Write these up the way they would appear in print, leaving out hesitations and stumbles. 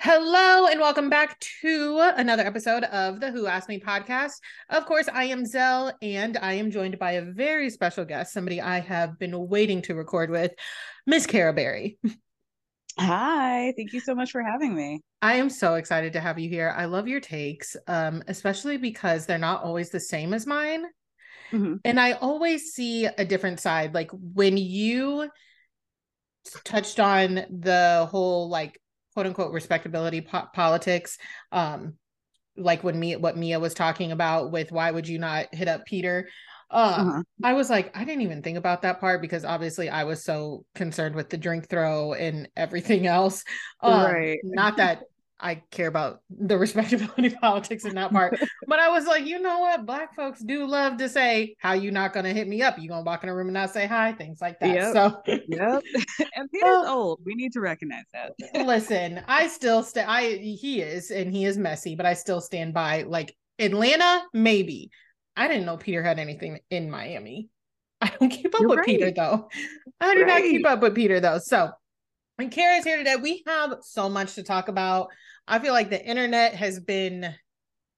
Hello and welcome back to another episode of the Who Asked Me podcast. Of course, I am Zelle and I am joined by a very special guest, somebody I have been waiting to record with, Miss Cara Berry. Hi, thank you so much for having me. I am so excited to have you here. I love your takes, especially because they're not always the same as mine. Mm-hmm. And I always see a different side. Like when you touched on the whole like quote unquote respectability politics, like when Mia was talking about with why would you not hit up Peter? I was like, I didn't even think about that part because obviously I was so concerned with the drink throw and everything else. Right. Not that I care about the respectability politics in that part, but I was like, you know what? Black folks do love to say, how you not going to hit me up? You going to walk in a room and not say hi, things like that. Yep. So, yep. And Peter's old. We need to recognize that. Listen, I still he is messy, but I still stand by like Atlanta. Maybe I didn't know Peter had anything in Miami. I don't keep up with Peter though. I do not keep up with Peter though. So, and Kara's here today. We have so much to talk about. I feel like the internet has been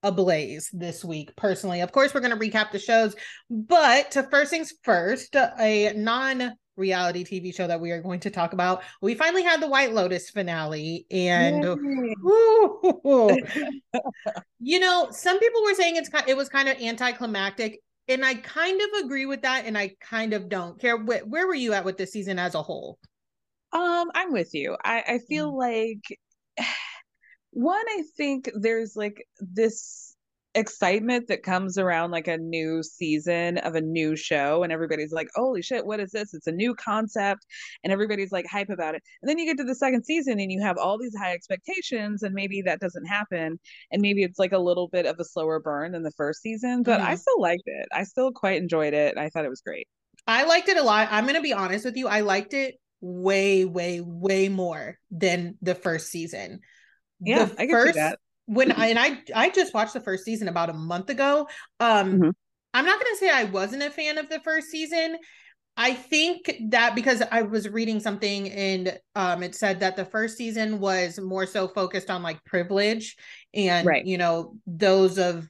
ablaze this week, personally. Of course, we're going to recap the shows, but first things first, a non-reality TV show that we are going to talk about. We finally had the White Lotus finale, and you know, some people were saying it was kind of anticlimactic, and I kind of agree with that, and I kind of don't. Kara, where were you at with this season as a whole? I'm with you. I feel like one, I think there's like this excitement that comes around like a new season of a new show and everybody's like, holy shit, what is this? It's a new concept. And everybody's like hype about it. And then you get to the second season and you have all these high expectations and maybe that doesn't happen. And maybe it's like a little bit of a slower burn than the first season, but I still liked it. I still quite enjoyed it. I thought it was great. I liked it a lot. I'm going to be honest with you. I liked it way more than the first season. Yeah, I can see that. I just watched the first season about a month ago. I'm not going to say I wasn't a fan of the first season. I think that because I was reading something and it said that the first season was more so focused on like privilege and, you know, those of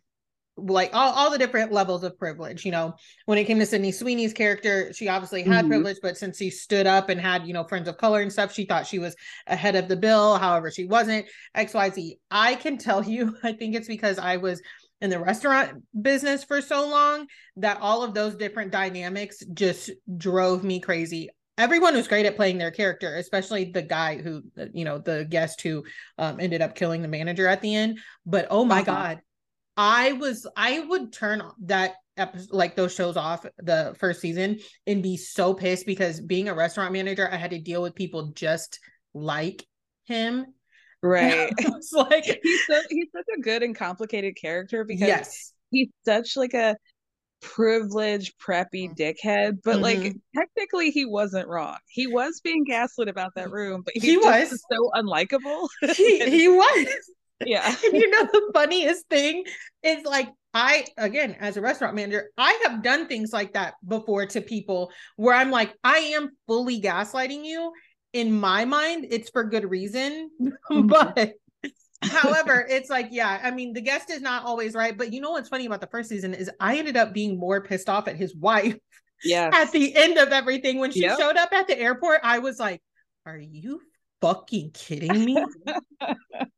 like all the different levels of privilege. You know, when it came to Sydney Sweeney's character, she obviously had privilege, but since she stood up and had, you know, friends of color and stuff, she thought she was ahead of the bill. However, she wasn't. XYZ. I can tell you, I think it's because I was in the restaurant business for so long that all of those different dynamics just drove me crazy. Everyone was great at playing their character, especially the guy who, you know, the guest who ended up killing the manager at the end. But oh my God, I would turn that episode, like those shows off the first season and be so pissed because being a restaurant manager, I had to deal with people just like him. Right. It's like he's such a good and complicated character because he's such like a privileged preppy dickhead, but like technically he wasn't wrong. He was being gaslit about that room, but he was so unlikable. He was. Yeah. And you know, the funniest thing is like, I, again, as a restaurant manager, I have done things like that before to people where I'm like, I am fully gaslighting you. In my mind, it's for good reason. But however, it's like, yeah, I mean, the guest is not always right. But you know, what's funny about the first season is I ended up being more pissed off at his wife at the end of everything. When she showed up at the airport, I was like, are you fucking kidding me?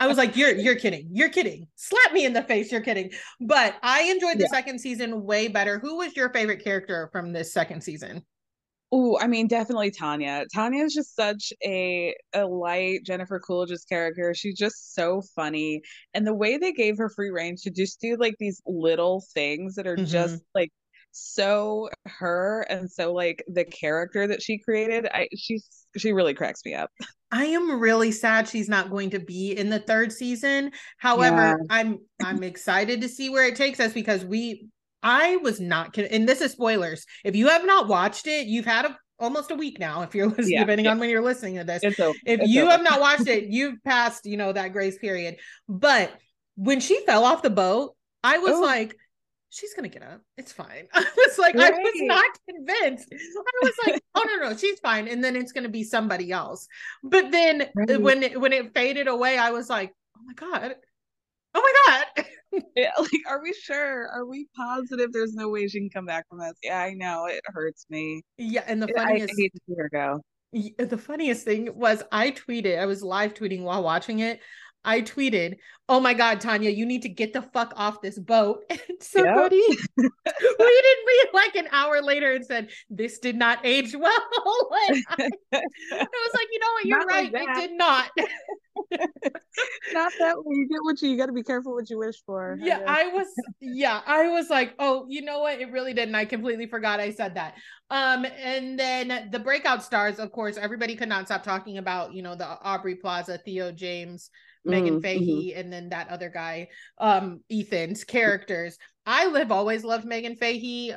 I was like, you're kidding. You're kidding. Slap me in the face. You're kidding. But I enjoyed the second season way better. Who was your favorite character from this second season? Oh, I mean, definitely Tanya. Tanya is just such a light Jennifer Coolidge's character. She's just so funny. And the way they gave her free range to just do like these little things that are just like so her and so like the character that she created, she really cracks me up. I am really sad she's not going to be in the third season. However, I'm excited to see where it takes us because we I was not kidding. And this is spoilers. If you have not watched it, you've had almost a week now, if you're listening, depending on when you're listening to this. If you have not watched it, you've passed, that grace period. But when she fell off the boat, I was like, she's going to get up. It's fine. I was like, right. I was not convinced. I was like, oh, no, she's fine. And then it's going to be somebody else. But then when it faded away, I was like, oh, my God. Yeah, like, are we sure? Are we positive there's no way she can come back from this? Yeah, I know. It hurts me. Yeah. And I hate to see her go. The funniest thing was I was live tweeting while watching it. I tweeted, oh my God, Tanya, you need to get the fuck off this boat. And somebody tweeted me like an hour later and said, this did not age well. I was like, you know what? You're not right. Like it did not. Not that way. You get what you got to be careful what you wish for. Yeah, I was like, oh, you know what? It really didn't. I completely forgot I said that. And then the breakout stars, of course, everybody could not stop talking about, the Aubrey Plaza, Theo James, Megan Fahey, and then that other guy, Ethan's characters. Always loved Megan Fahey.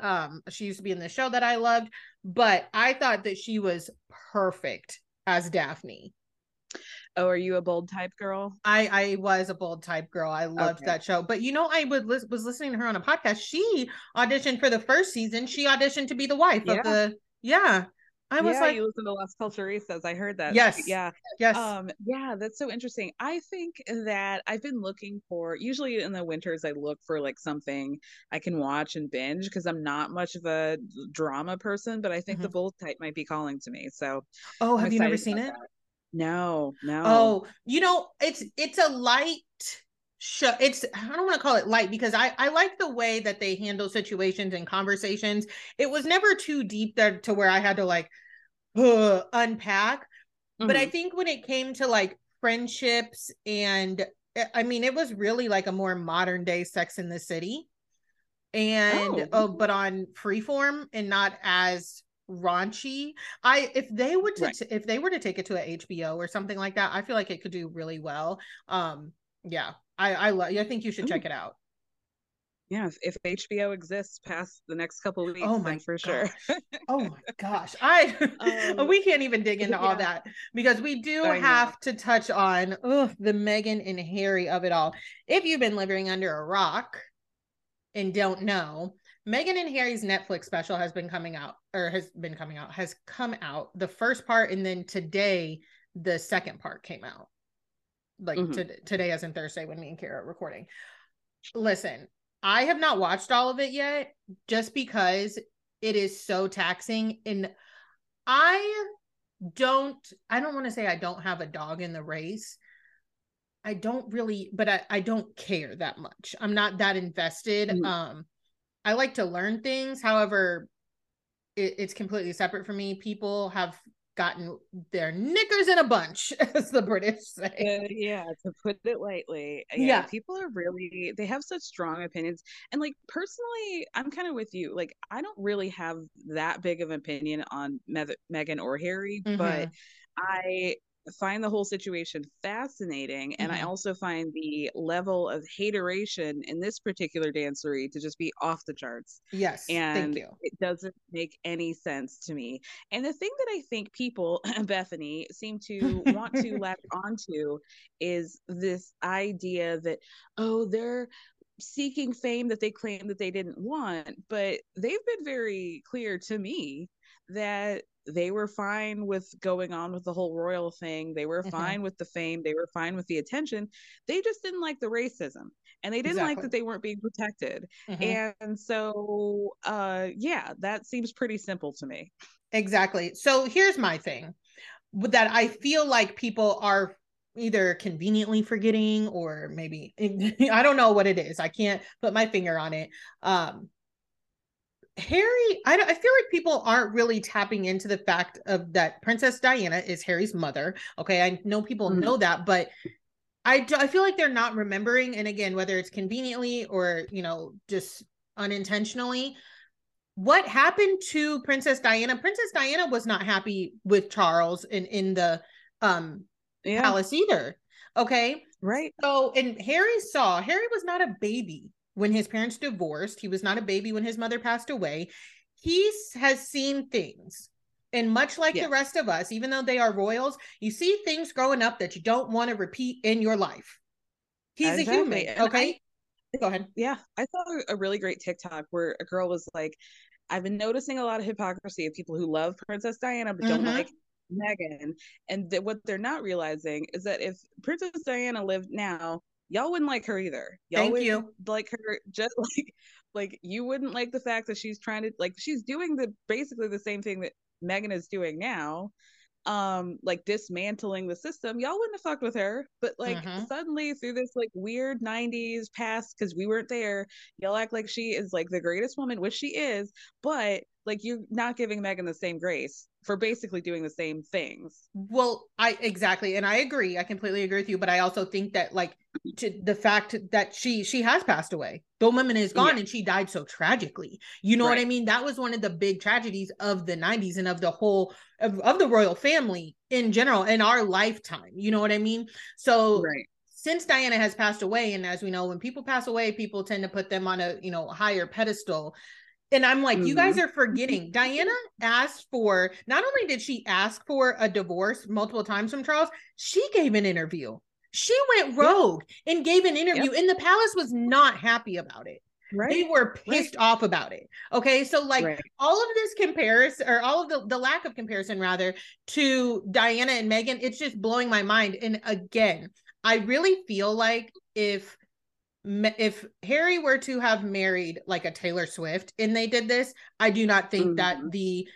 She used to be in the show that I loved, but I thought that she was perfect as Daphne. Oh, are you a bold type girl? I was a bold type girl. I loved that show. But I was listening to her on a podcast. She auditioned for the first season. She auditioned to be the wife of the I was like, you listen to Las Culturistas. I heard that. Yes. Yeah. Yes. That's so interesting. I think that I've been looking for, usually in the winters, I look for like something I can watch and binge because I'm not much of a drama person, but I think the bold type might be calling to me. So, have you never seen it? That. No. Oh, it's a light show. I don't want to call it light because I like the way that they handle situations and conversations. It was never too deep there to where I had to like unpack. But I think when it came to like friendships and it was really like a more modern day Sex in the City and but on Freeform and not as raunchy. If they were to take it to a HBO or something like that, I feel like it could do really well. I think you should check it out. Yeah, if HBO exists past the next couple of weeks, sure. Oh my gosh, we can't even dig into all that because we do have to touch on the Meghan and Harry of it all. If you've been living under a rock and don't know, Meghan and Harry's Netflix special has come out, the first part, and then today the second part came out. Like today as in Thursday when me and Kara are recording. Listen, I have not watched all of it yet just because it is so taxing, and I don't want to say I don't have a dog in the race. I don't really, but I don't care that much. I'm not that invested. I like to learn things. However, it's completely separate from me. People have gotten their knickers in a bunch, as the British say. To put it lightly. Yeah. People are really, they have such strong opinions. And like, personally, I'm kind of with you. Like, I don't really have that big of an opinion on Meghan or Harry, but I find the whole situation fascinating, and I also find the level of hateration in this particular dancery to just be off the charts. Yes, and thank you. It doesn't make any sense to me. And the thing that I think people, Bethany, seem to want to latch onto is this idea that they're seeking fame that they claim that they didn't want, but they've been very clear to me that they were fine with going on with the whole royal thing. They were fine with the fame. They were fine with the attention. They just didn't like the racism, and they didn't like that they weren't being protected. And so, that seems pretty simple to me. Exactly. So here's my thing that I feel like people are either conveniently forgetting or maybe, I don't know what it is. I can't put my finger on it. Harry, I feel like people aren't really tapping into the fact of that Princess Diana is Harry's mother. Okay, I know people know that, but I feel like they're not remembering. And again, whether it's conveniently or, just unintentionally, what happened to Princess Diana? Princess Diana was not happy with Charles in the palace either. Okay. Right. So, and Harry was not a baby. when his parents divorced. He was not a baby when his mother passed away. He has seen things. And much like the rest of us, even though they are royals, you see things growing up that you don't want to repeat in your life. He's a human. Okay. Go ahead. Yeah. I saw a really great TikTok where a girl was like, I've been noticing a lot of hypocrisy of people who love Princess Diana, but don't like Meghan. And what they're not realizing is that if Princess Diana lived now, y'all wouldn't like her either. Like her, just like you wouldn't like the fact that she's trying to, like, she's doing the basically the same thing that Meghan is doing now, like dismantling the system. Y'all wouldn't have fucked with her, but like suddenly through this like weird 90s past, because we weren't there, y'all act like she is like the greatest woman, which she is, but like you're not giving Meghan the same grace for basically doing the same things. Well, exactly. And I agree. I completely agree with you. But I also think that like to the fact that she has passed away, the woman is gone and she died so tragically, you know what I mean? That was one of the big tragedies of the 90s and of the whole, of the royal family in general, in our lifetime, you know what I mean? So since Diana has passed away, and as we know, when people pass away, people tend to put them on a, you know, higher pedestal. And I'm like, you guys are forgetting. Diana asked for, not only did she ask for a divorce multiple times from Charles, she gave an interview. She went rogue and gave an interview, and the palace was not happy about it. They were pissed off about it. Okay. So like all of this comparison, or all of the lack of comparison rather, to Diana and Meghan, it's just blowing my mind. And again, I really feel like if Harry were to have married like a Taylor Swift and they did this, I do not think that the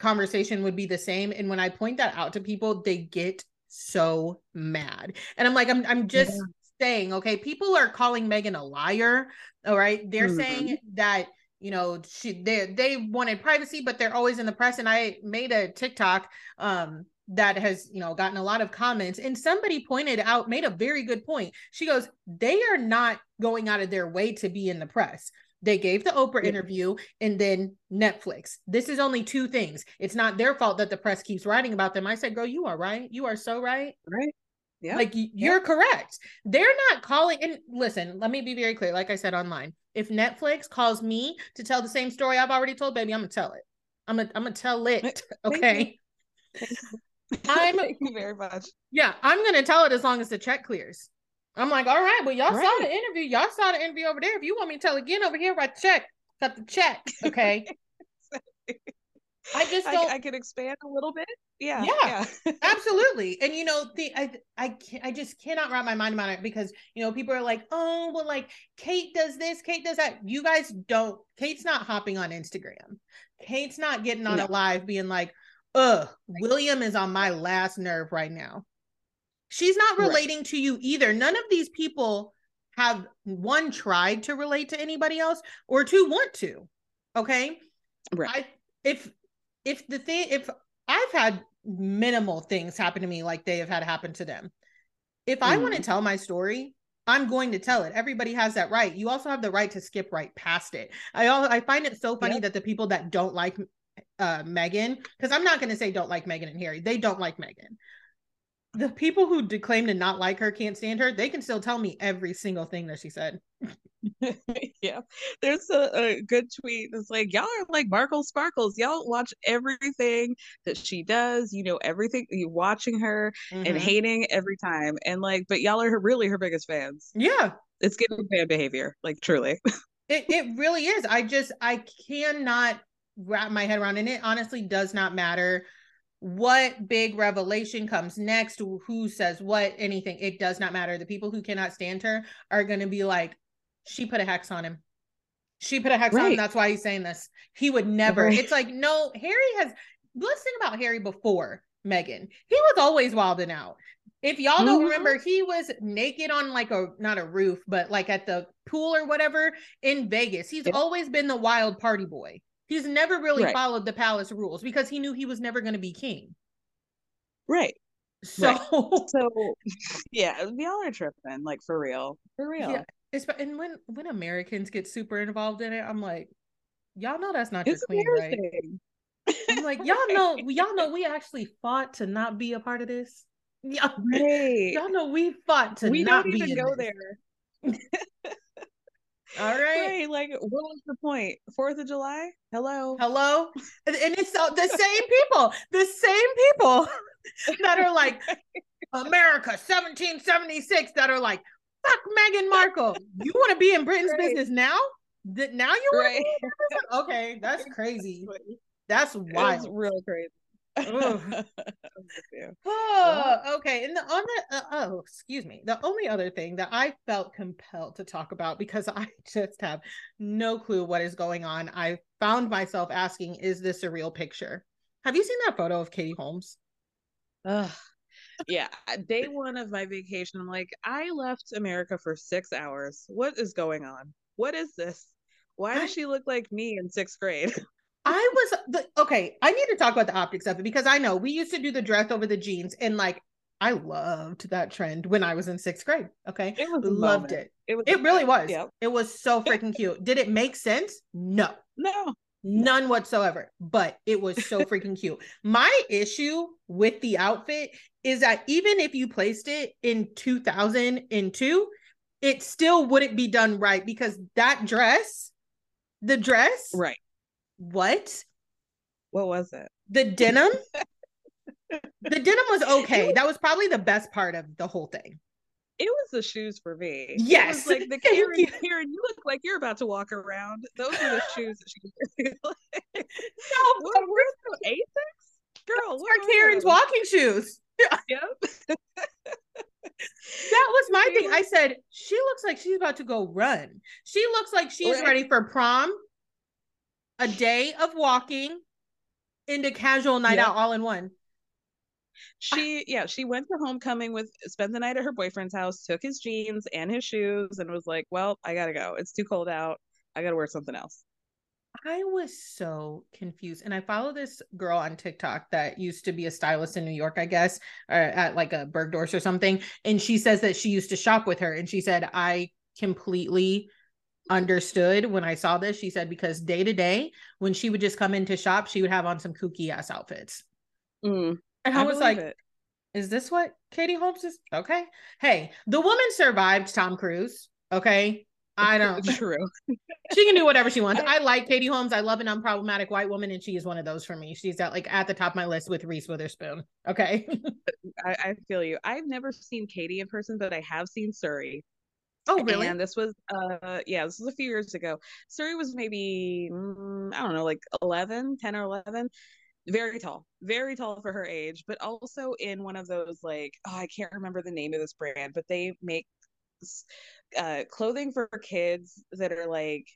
conversation would be the same. And when I point that out to people, they get so mad. And I'm like, I'm just saying, okay, people are calling Meghan a liar. All right. They're saying that, you know, they wanted privacy, but they're always in the press. And I made a TikTok, that has, you know, gotten a lot of comments, and somebody pointed out, made a very good point. She goes, they are not going out of their way to be in the press. They gave the Oprah interview and then Netflix. This is only two things. It's not their fault that the press keeps writing about them. I said, girl, you are right. You are so right. Right. Yeah. Like you're correct. They're not calling. And listen, let me be very clear. Like I said online, if Netflix calls me to tell the same story I've already told, baby, I'm gonna tell it. I'm gonna tell it. Okay. Thank you very much. Yeah, I'm gonna tell it as long as the check clears. I'm like, all right, well, y'all saw the interview. Y'all saw the interview over there. If you want me to tell again over here, write check. Cut the check. Okay. I just don't. I could expand a little bit. Yeah. Yeah. Absolutely. And you know, I just cannot wrap my mind about it, because you know, people are like, oh, well, like Kate does this, Kate does that. You guys don't. Kate's not hopping on Instagram. Kate's not getting on a live being like, ugh, William is on my last nerve right now. She's not relating to you either. None of these people have, one, tried to relate to anybody else, or two, want to. Okay. Right. If I've had minimal things happen to me, like they have had happen to them. If I want to tell my story, I'm going to tell it. Everybody has that right. You also have the right to skip right past it. I find it so funny that the people that don't like Meghan, because I'm not going to say don't like Meghan and Harry, they don't like Meghan. The people who claim to not like her, can't stand her, they can still tell me every single thing that she said. Yeah, there's a good tweet that's like, y'all are like Markle Sparkles, y'all watch everything that she does, you know, everything, you watching her and hating every time, and like, but y'all are really her biggest fans. Yeah, it's giving fan behavior, like, truly. it really is. I cannot wrap my head around, and it honestly does not matter what big revelation comes next, who says what, anything. It does not matter. The people who cannot stand her are going to be like, she put a hex on him. She put a hex on him. That's why he's saying this. He would never. Right. It's like, no, Harry has, let's think about Harry before Meghan. He was always wilding out. If y'all don't remember, he was naked on like not a roof, but like at the pool or whatever in Vegas. He's always been the wild party boy. He's never really followed the palace rules, because he knew he was never going to be king. Right. So yeah, y'all are tripping, like, for real. For real. Yeah. And when Americans get super involved in it, I'm like, y'all know that's not your queen, right? I'm like, y'all know we actually fought to not be a part of this. Yeah. Right. Y'all know we fought to not be in this. We don't even go there. All right. Right, like, what was the point? 4th of July? Hello. And it's the same people that are like, America 1776, that are like, fuck Meghan Markle. You want to be in Britain's business now? Now you want to be in business? Okay, that's crazy. That's wild. That's real crazy. Okay. And the only other thing that I felt compelled to talk about, because I just have no clue what is going on, I found myself asking, is this a real picture? Have you seen that photo of Katie Holmes? Yeah. Day one of my vacation, I'm like, I left America for 6 hours. What is going on? What is this? Why does she look like me in 6th grade? I need to talk about the optics of it, because I know we used to do the dress over the jeans, and like, I loved that trend when I was in 6th grade. Okay. It was loved it. It really was. Yep. It was so freaking cute. Did it make sense? No, none whatsoever, but it was so freaking cute. My issue with the outfit is that even if you placed it in 2002, it still wouldn't be done right, because that dress, right. What was it? The denim? The denim was okay. That was probably the best part of the whole thing. It was the shoes for me. Yes. It was like the Karen, you look like you're about to walk around. Those are the shoes that she was like. No, but we're so Asics? Girl, what are Karen's walking shoes? Yep. That was my thing. I said, she looks like she's about to go run. She looks like she's ready for prom. A day of walking into casual night out all in one. She went to homecoming spent the night at her boyfriend's house, took his jeans and his shoes, and was like, well, I gotta go. It's too cold out. I gotta wear something else. I was so confused. And I follow this girl on TikTok that used to be a stylist in New York, I guess, or at like a Bergdorf's or something. And she says that she used to shop with her. And she said, I completely understood when I saw this. She said, because day to day, when she would just come into shop, she would have on some kooky ass outfits. And I was like, is this what Katie Holmes is? Okay. Hey, the woman survived Tom Cruise. Okay. I don't. True. She can do whatever she wants. I like Katie Holmes. I love an unproblematic white woman, and she is one of those for me. She's at the top of my list with Reese Witherspoon. Okay. I feel you. I've never seen Katie in person, but I have seen Suri. Oh, really? And this was, this was a few years ago. Suri was maybe, 10 or 11. Very tall for her age, but also in one of those, like, I can't remember the name of this brand, but they make clothing for kids that are like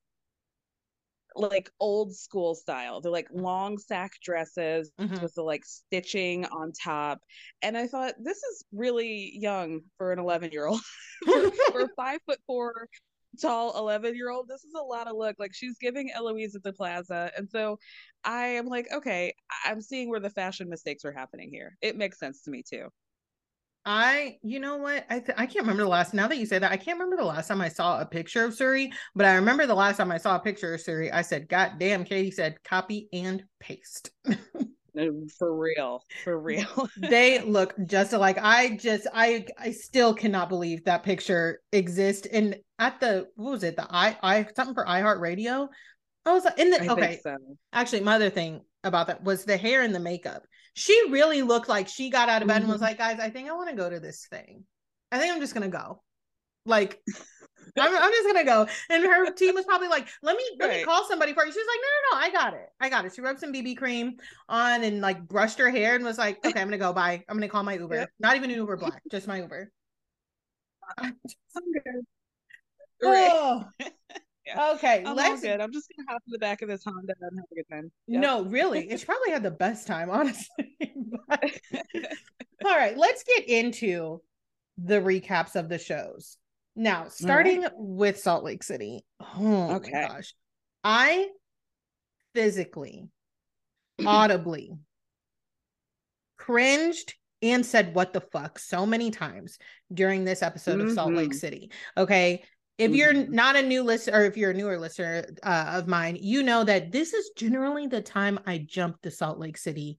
old school style. They're like long sack dresses with the like stitching on top. And I thought, this is really young for an 11-year-old. For a 5'4" tall 11-year-old, this is a lot of look. Like, she's giving Eloise at the Plaza. And so I am like, okay, I'm seeing where the fashion mistakes are happening here. It makes sense to me too. I can't remember the last time I saw a picture of Suri, but I remember the last time I saw a picture of Suri, I said, God damn, Katie said, copy and paste. For real. They look just alike. I still cannot believe that picture exists. And at something for iHeartRadio. I was like, I think so. Actually, my other thing about that was the hair and the makeup. She really looked like she got out of bed and was like, guys, I think I want to go to this thing. I think I'm just going to go. Like, I'm just going to go. And her team was probably like, let me call somebody for you. She was like, no, I got it. She rubbed some BB cream on and like brushed her hair and was like, okay, I'm going to go. Bye. I'm going to call my Uber. Yep. Not even an Uber Black, just my Uber. I'm good. Oh. Yeah. Okay, I'm just gonna hop in the back of this Honda and have a good time. Yep. No, really, it's probably had the best time, honestly. All right, let's get into the recaps of the shows now, starting with Salt Lake City. Oh okay. My gosh, I physically, audibly cringed and said "what the fuck" so many times during this episode of Salt Lake City. Okay. If you're not a new listener, or if you're a newer listener of mine, you know that this is generally the time I jump the Salt Lake City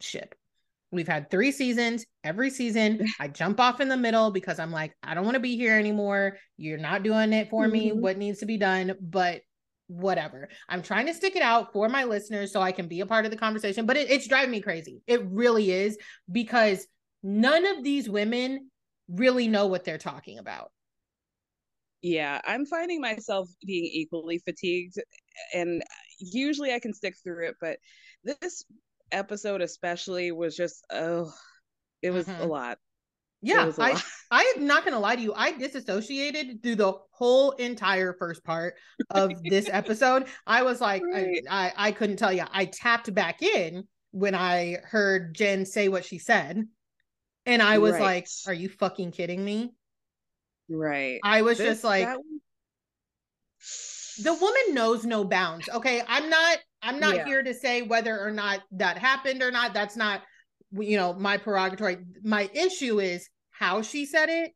ship. We've had 3 seasons. Every season I jump off in the middle because I'm like, I don't want to be here anymore. You're not doing it for me. What needs to be done? But whatever. I'm trying to stick it out for my listeners so I can be a part of the conversation, but it's driving me crazy. It really is, because none of these women really know what they're talking about. Yeah, I'm finding myself being equally fatigued, and usually I can stick through it, but this episode especially was just, it was a lot. Yeah, I am not going to lie to you. I disassociated through the whole entire first part of this episode. I was like, right. I couldn't tell you. I tapped back in when I heard Jen say what she said, and I was like, are you fucking kidding me? Right. I was just like, the woman knows no bounds. Okay. I'm not here to say whether or not that happened or not. That's not, my prerogative. My issue is how she said it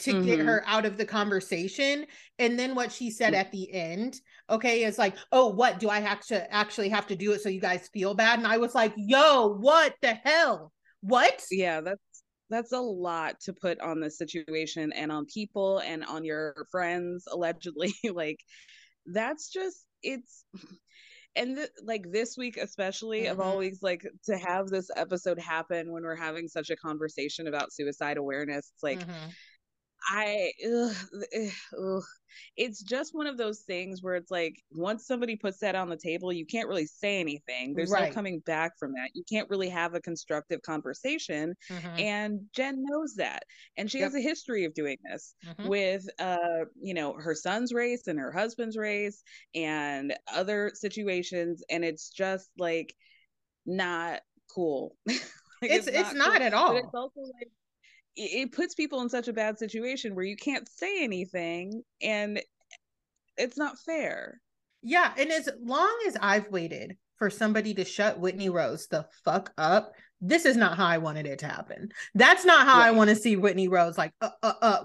to get her out of the conversation. And then what she said at the end. Okay. It's like, oh, what do I have to actually have to do it so you guys feel bad? And I was like, yo, what the hell? What? Yeah. That's a lot to put on the situation and on people and on your friends, allegedly. Like, that's just, it's, and this week, especially of all weeks, like, to have this episode happen when we're having such a conversation about suicide awareness, it's like, it's just one of those things where it's like, once somebody puts that on the table, you can't really say anything. There's no coming back from that. You can't really have a constructive conversation. And Jen knows that. And she has a history of doing this with, her son's race and her husband's race and other situations. And it's just like, not cool. Like, it's not cool at all. But it's also like, it puts people in such a bad situation where you can't say anything, and it's not fair. Yeah. And as long as I've waited for somebody to shut Whitney Rose the fuck up, this is not how I wanted it to happen. That's not how I want to see Whitney Rose, like,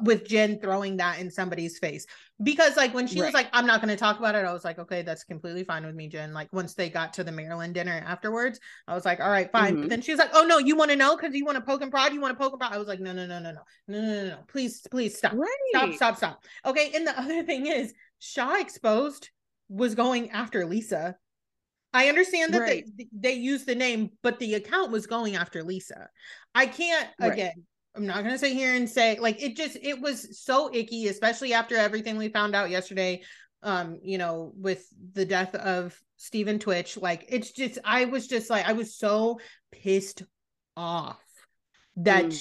with Jen throwing that in somebody's face. Because, like, when she was like, I'm not going to talk about it, I was like, okay, that's completely fine with me, Jen. Like, once they got to the Maryland dinner afterwards, I was like, all right, fine. But then she was like, oh no, you want to know? Because you want to poke and prod? You want to poke and prod? I was like, no. Please stop. Right. Stop. Okay. And the other thing is, Shaw Exposed was going after Lisa. I understand that they used the name, but the account was going after Lisa. I can't, again, I'm not going to sit here and say, like, it was so icky, especially after everything we found out yesterday, with the death of Stephen Twitch. Like, it's just, I was just like, I was so pissed off that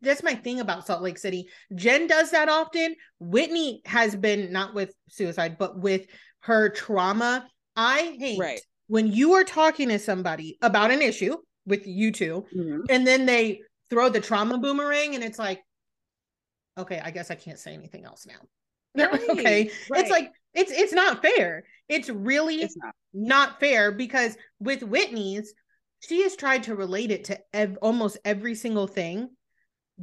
that's my thing about Salt Lake City. Jen does that often. Whitney has been, not with suicide, but with her trauma. I hate when you are talking to somebody about an issue with you two, and then they throw the trauma boomerang, and it's like, okay, I guess I can't say anything else now. Right. Okay. Right. It's like, it's not fair. It's really not fair, because with Whitney's, she has tried to relate it to almost every single thing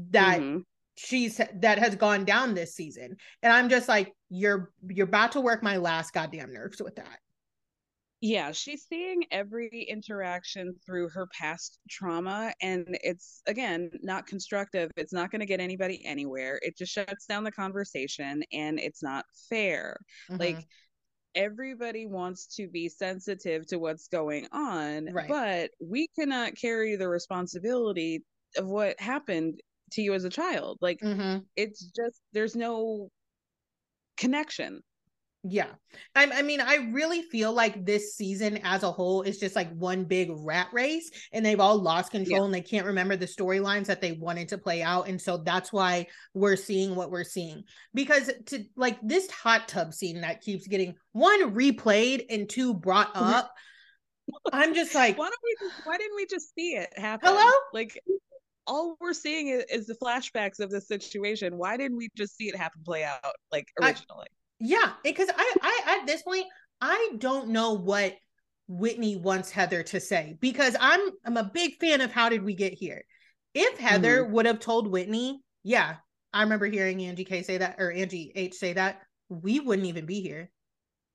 that that has gone down this season. And I'm just like, you're about to work my last goddamn nerves with that. Yeah, she's seeing every interaction through her past trauma, and it's, again, not constructive. It's not going to get anybody anywhere. It just shuts down the conversation, and it's not fair. Like, everybody wants to be sensitive to what's going on, but we cannot carry the responsibility of what happened to you as a child. Like, it's just, there's no connection. Yeah. I mean, I really feel like this season as a whole is just like one big rat race, and they've all lost control and they can't remember the storylines that they wanted to play out. And so that's why we're seeing what we're seeing, because to like this hot tub scene that keeps getting one replayed and two brought up. I'm just like, why didn't we just see it happen? Hello? Like, all we're seeing is the flashbacks of the situation. Why didn't we just see it happen play out like originally? Yeah, because I at this point, I don't know what Whitney wants Heather to say, because I'm a big fan of How Did We Get Here? If Heather would have told Whitney, yeah, I remember hearing Angie K say that, or Angie H say that, we wouldn't even be here.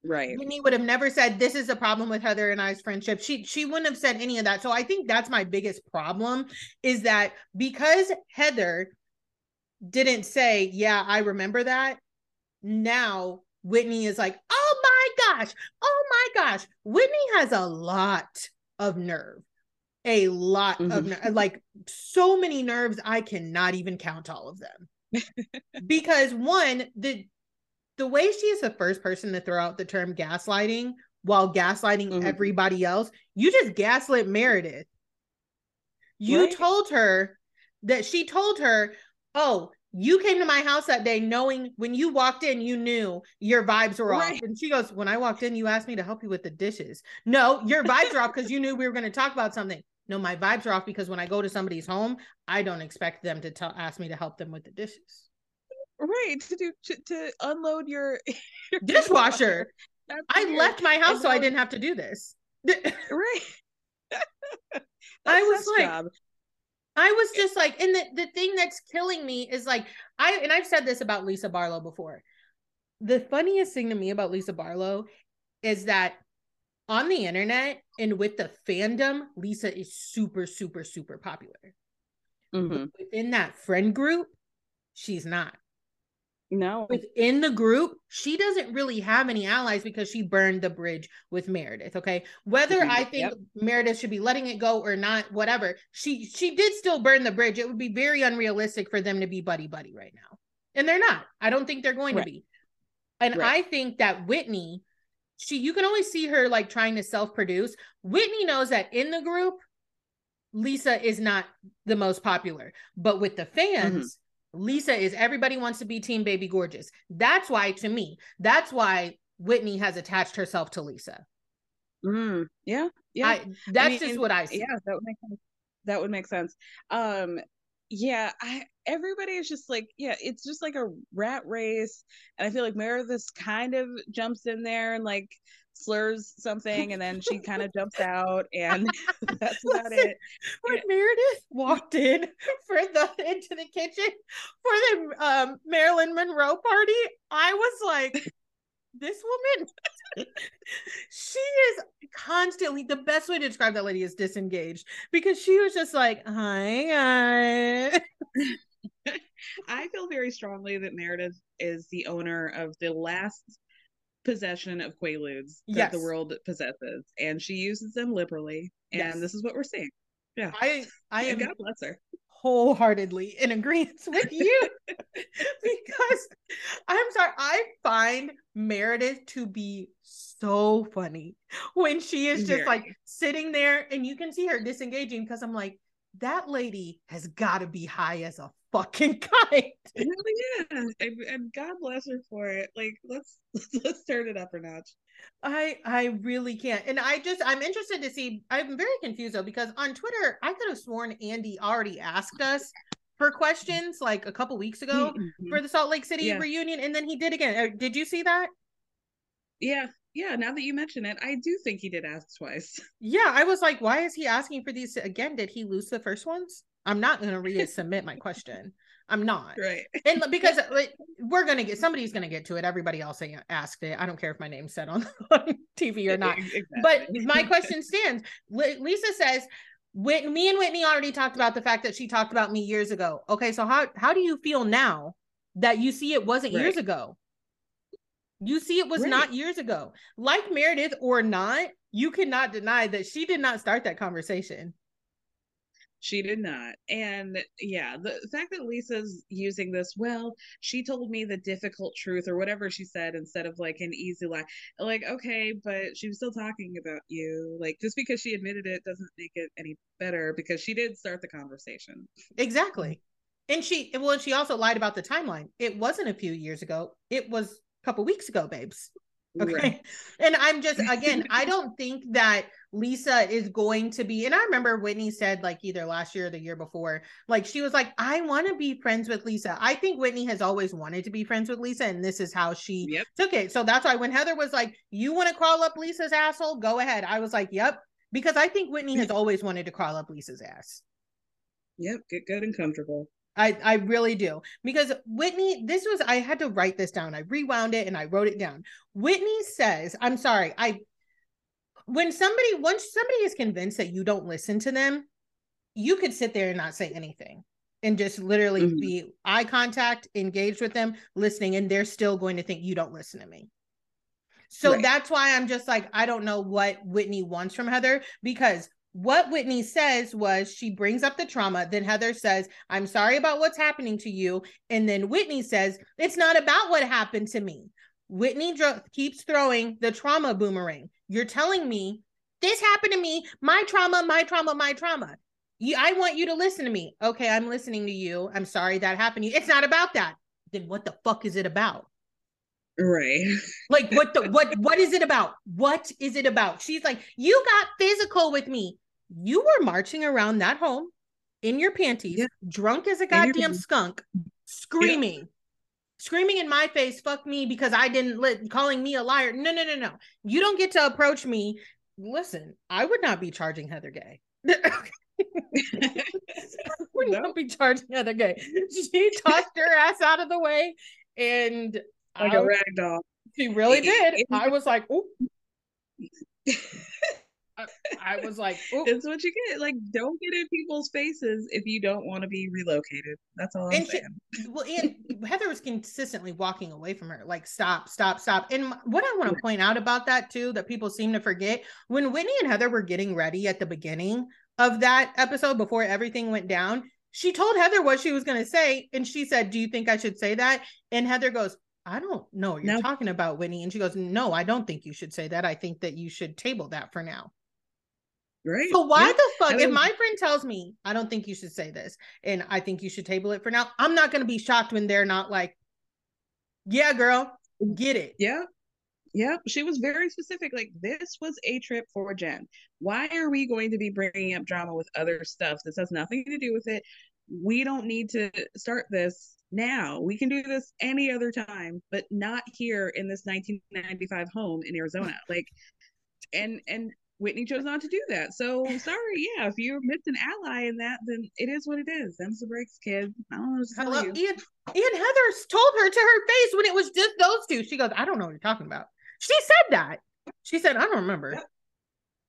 Right. Whitney would have never said, this is a problem with Heather and I's friendship. She wouldn't have said any of that. So I think that's my biggest problem, is that because Heather didn't say, yeah, I remember that, now Whitney is like, oh my gosh. Whitney has a lot of nerve. A lot of like so many nerves, I cannot even count all of them. Because one, the way she is the first person to throw out the term gaslighting while gaslighting everybody else. You just gaslit Meredith. You told her that she told her, oh, you came to my house that day knowing when you walked in, you knew your vibes were off. And she goes, when I walked in, you asked me to help you with the dishes. No, your vibes are off because you knew we were going to talk about something. No, my vibes are off because when I go to somebody's home, I don't expect them to ask me to help them with the dishes. Right. To unload your dishwasher. I left my house so I didn't have to do this. I was like, I was just like, and the thing that's killing me is like, I've said this about Lisa Barlow before. The funniest thing to me about Lisa Barlow is that on the internet and with the fandom, Lisa is super, super, super popular. But within that friend group, she's not. No. Within the group, she doesn't really have any allies because she burned the bridge with Meredith. Okay. Whether I think Meredith should be letting it go or not, whatever, she did still burn the bridge. It would be very unrealistic for them to be buddy-buddy right now. And they're not. I don't think they're going to be. And I think that Whitney, you can always see her like trying to self-produce. Whitney knows that in the group, Lisa is not the most popular, but with the fans, Lisa is everybody wants to be Team Baby Gorgeous. That's why, to me, that's why Whitney has attached herself to Lisa. Yeah. That's what I see. Yeah, that would make sense. Yeah, everybody is just like, it's just like a rat race. And I feel like Meredith kind of jumps in there and like slurs something, and then she kind of jumps out, and that's about it. When Meredith walked in into the kitchen for the Marilyn Monroe party, I was like, this woman, she is constantly, the best way to describe that lady is disengaged, because she was just like, hi. I feel very strongly that Meredith is the owner of the last possession of Quaaludes that the world possesses, and she uses them liberally, and this is what we're seeing. I am, God bless her, wholeheartedly in agreement with you. Because I'm sorry, I find Meredith to be so funny when she is just like sitting there and you can see her disengaging, because I'm like, that lady has got to be high as a fucking kite. And God bless her for it. Like, let's turn it up a notch. I really can't. And I'm interested to see. I'm very confused though, because on Twitter, I could have sworn Andy already asked us for questions like a couple weeks ago for the Salt Lake City reunion, and then he did again. Did you see that? Yeah, now that you mention it, I do think he did ask twice. Yeah, I was like, why is he asking for these again? Did he lose the first ones? I'm not going to resubmit my question. I'm not. Right. And because we're going to get, somebody's going to get to it. Everybody else asked it. I don't care if my name's said on TV or not. Exactly. But my question stands. Lisa says, me and Whitney already talked about the fact that she talked about me years ago. Okay, so how do you feel now that you see it wasn't years ago? You see, it was not years ago. Like Meredith or not, you cannot deny that she did not start that conversation. She did not. And yeah, the fact that Lisa's using this, well, she told me the difficult truth or whatever she said, instead of like an easy lie. Like, okay, but she was still talking about you. Like, just because she admitted it doesn't make it any better, because she did start the conversation. Exactly. And she also lied about the timeline. It wasn't a few years ago. It was couple weeks ago, babes. Okay. Right. And I'm just, again, I don't think that Lisa is going to be, and I remember Whitney said like either last year or the year before, like she was like, I want to be friends with Lisa. I think Whitney has always wanted to be friends with Lisa, and this is how she took it. So that's why when Heather was like, you want to crawl up Lisa's asshole, go ahead, I was like, yep, because I think Whitney has always wanted to crawl up Lisa's ass. Yep. Get good and comfortable. I really do. Because Whitney, this was, I had to write this down. I rewound it and I wrote it down. Whitney says, I'm sorry. Once somebody is convinced that you don't listen to them, you could sit there and not say anything and just literally be eye contact, engaged with them, listening. And they're still going to think you don't listen to me. So that's why I'm just like, I don't know what Whitney wants from Heather, because what Whitney says was she brings up the trauma. Then Heather says, I'm sorry about what's happening to you. And then Whitney says, it's not about what happened to me. Whitney keeps throwing the trauma boomerang. You're telling me this happened to me, my trauma. I want you to listen to me. Okay, I'm listening to you. I'm sorry that happened to you. It's not about that. Then what the fuck is it about? Right. Like what is it about? What is it about? She's like, you got physical with me. You were marching around that home in your panties, drunk as a goddamn skunk, screaming in my face, fuck me, because I didn't calling me a liar. No. You don't get to approach me. Listen, I would not be charging Heather Gay. Would not be charging Heather Gay. She tossed her ass out of the way and like a rag doll. She really did. I was like, oop. I was like, oop. It's what you get. Like, don't get in people's faces if you don't want to be relocated. That's all I'm saying. And Heather was consistently walking away from her. Like, stop. And what I want to point out about that too, that people seem to forget, when Whitney and Heather were getting ready at the beginning of that episode, before everything went down, she told Heather what she was going to say. And she said, do you think I should say that? And Heather goes, I don't know what you're talking about, Whitney. And she goes, no, I don't think you should say that. I think that you should table that for now. Right. So why the fuck, if my friend tells me, I don't think you should say this, and I think you should table it for now, I'm not going to be shocked when they're not like, yeah, girl, get it. Yeah. She was very specific. Like, this was a trip for Jen. Why are we going to be bringing up drama with other stuff? This has nothing to do with it. We don't need to start this now. We can do this any other time, but not here in this 1995 home in Arizona. Like, and Whitney chose not to do that. So sorry, if you missed an ally in that, then it is what it is. Them's the breaks, kid. I don't know what to tell you. And Heather told her to her face when it was just those two. She goes, I don't know what you're talking about. She said that. She said, I don't remember.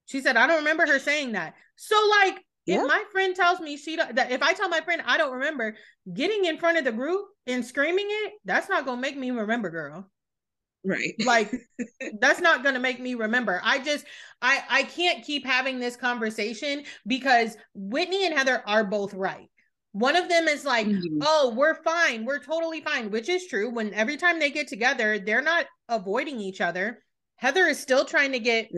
She said, I don't remember her saying that. So like, if my friend tells me if I tell my friend I don't remember, getting in front of the group and screaming it, that's not gonna make me remember, girl. Right. Like, that's not gonna make me remember. I can't keep having this conversation because Whitney and Heather are both right. One of them is like, oh, we're fine, we're totally fine, which is true. When every time they get together, they're not avoiding each other. Heather is still trying to get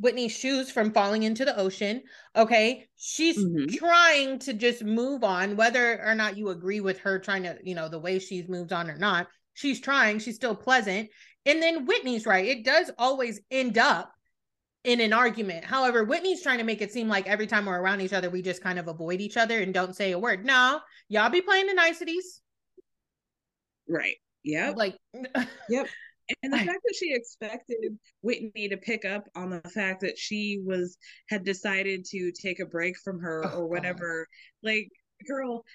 Whitney's shoes from falling into the ocean. Okay. She's trying to just move on, whether or not you agree with her trying to, the way she's moved on or not, she's trying, she's still pleasant. And then Whitney's right. It does always end up in an argument. However, Whitney's trying to make it seem like every time we're around each other, we just kind of avoid each other and don't say a word. No, y'all be playing the niceties. Right. Yeah. Like, yep. And the fact that she expected Whitney to pick up on the fact that she had decided to take a break from her or whatever, like, girl,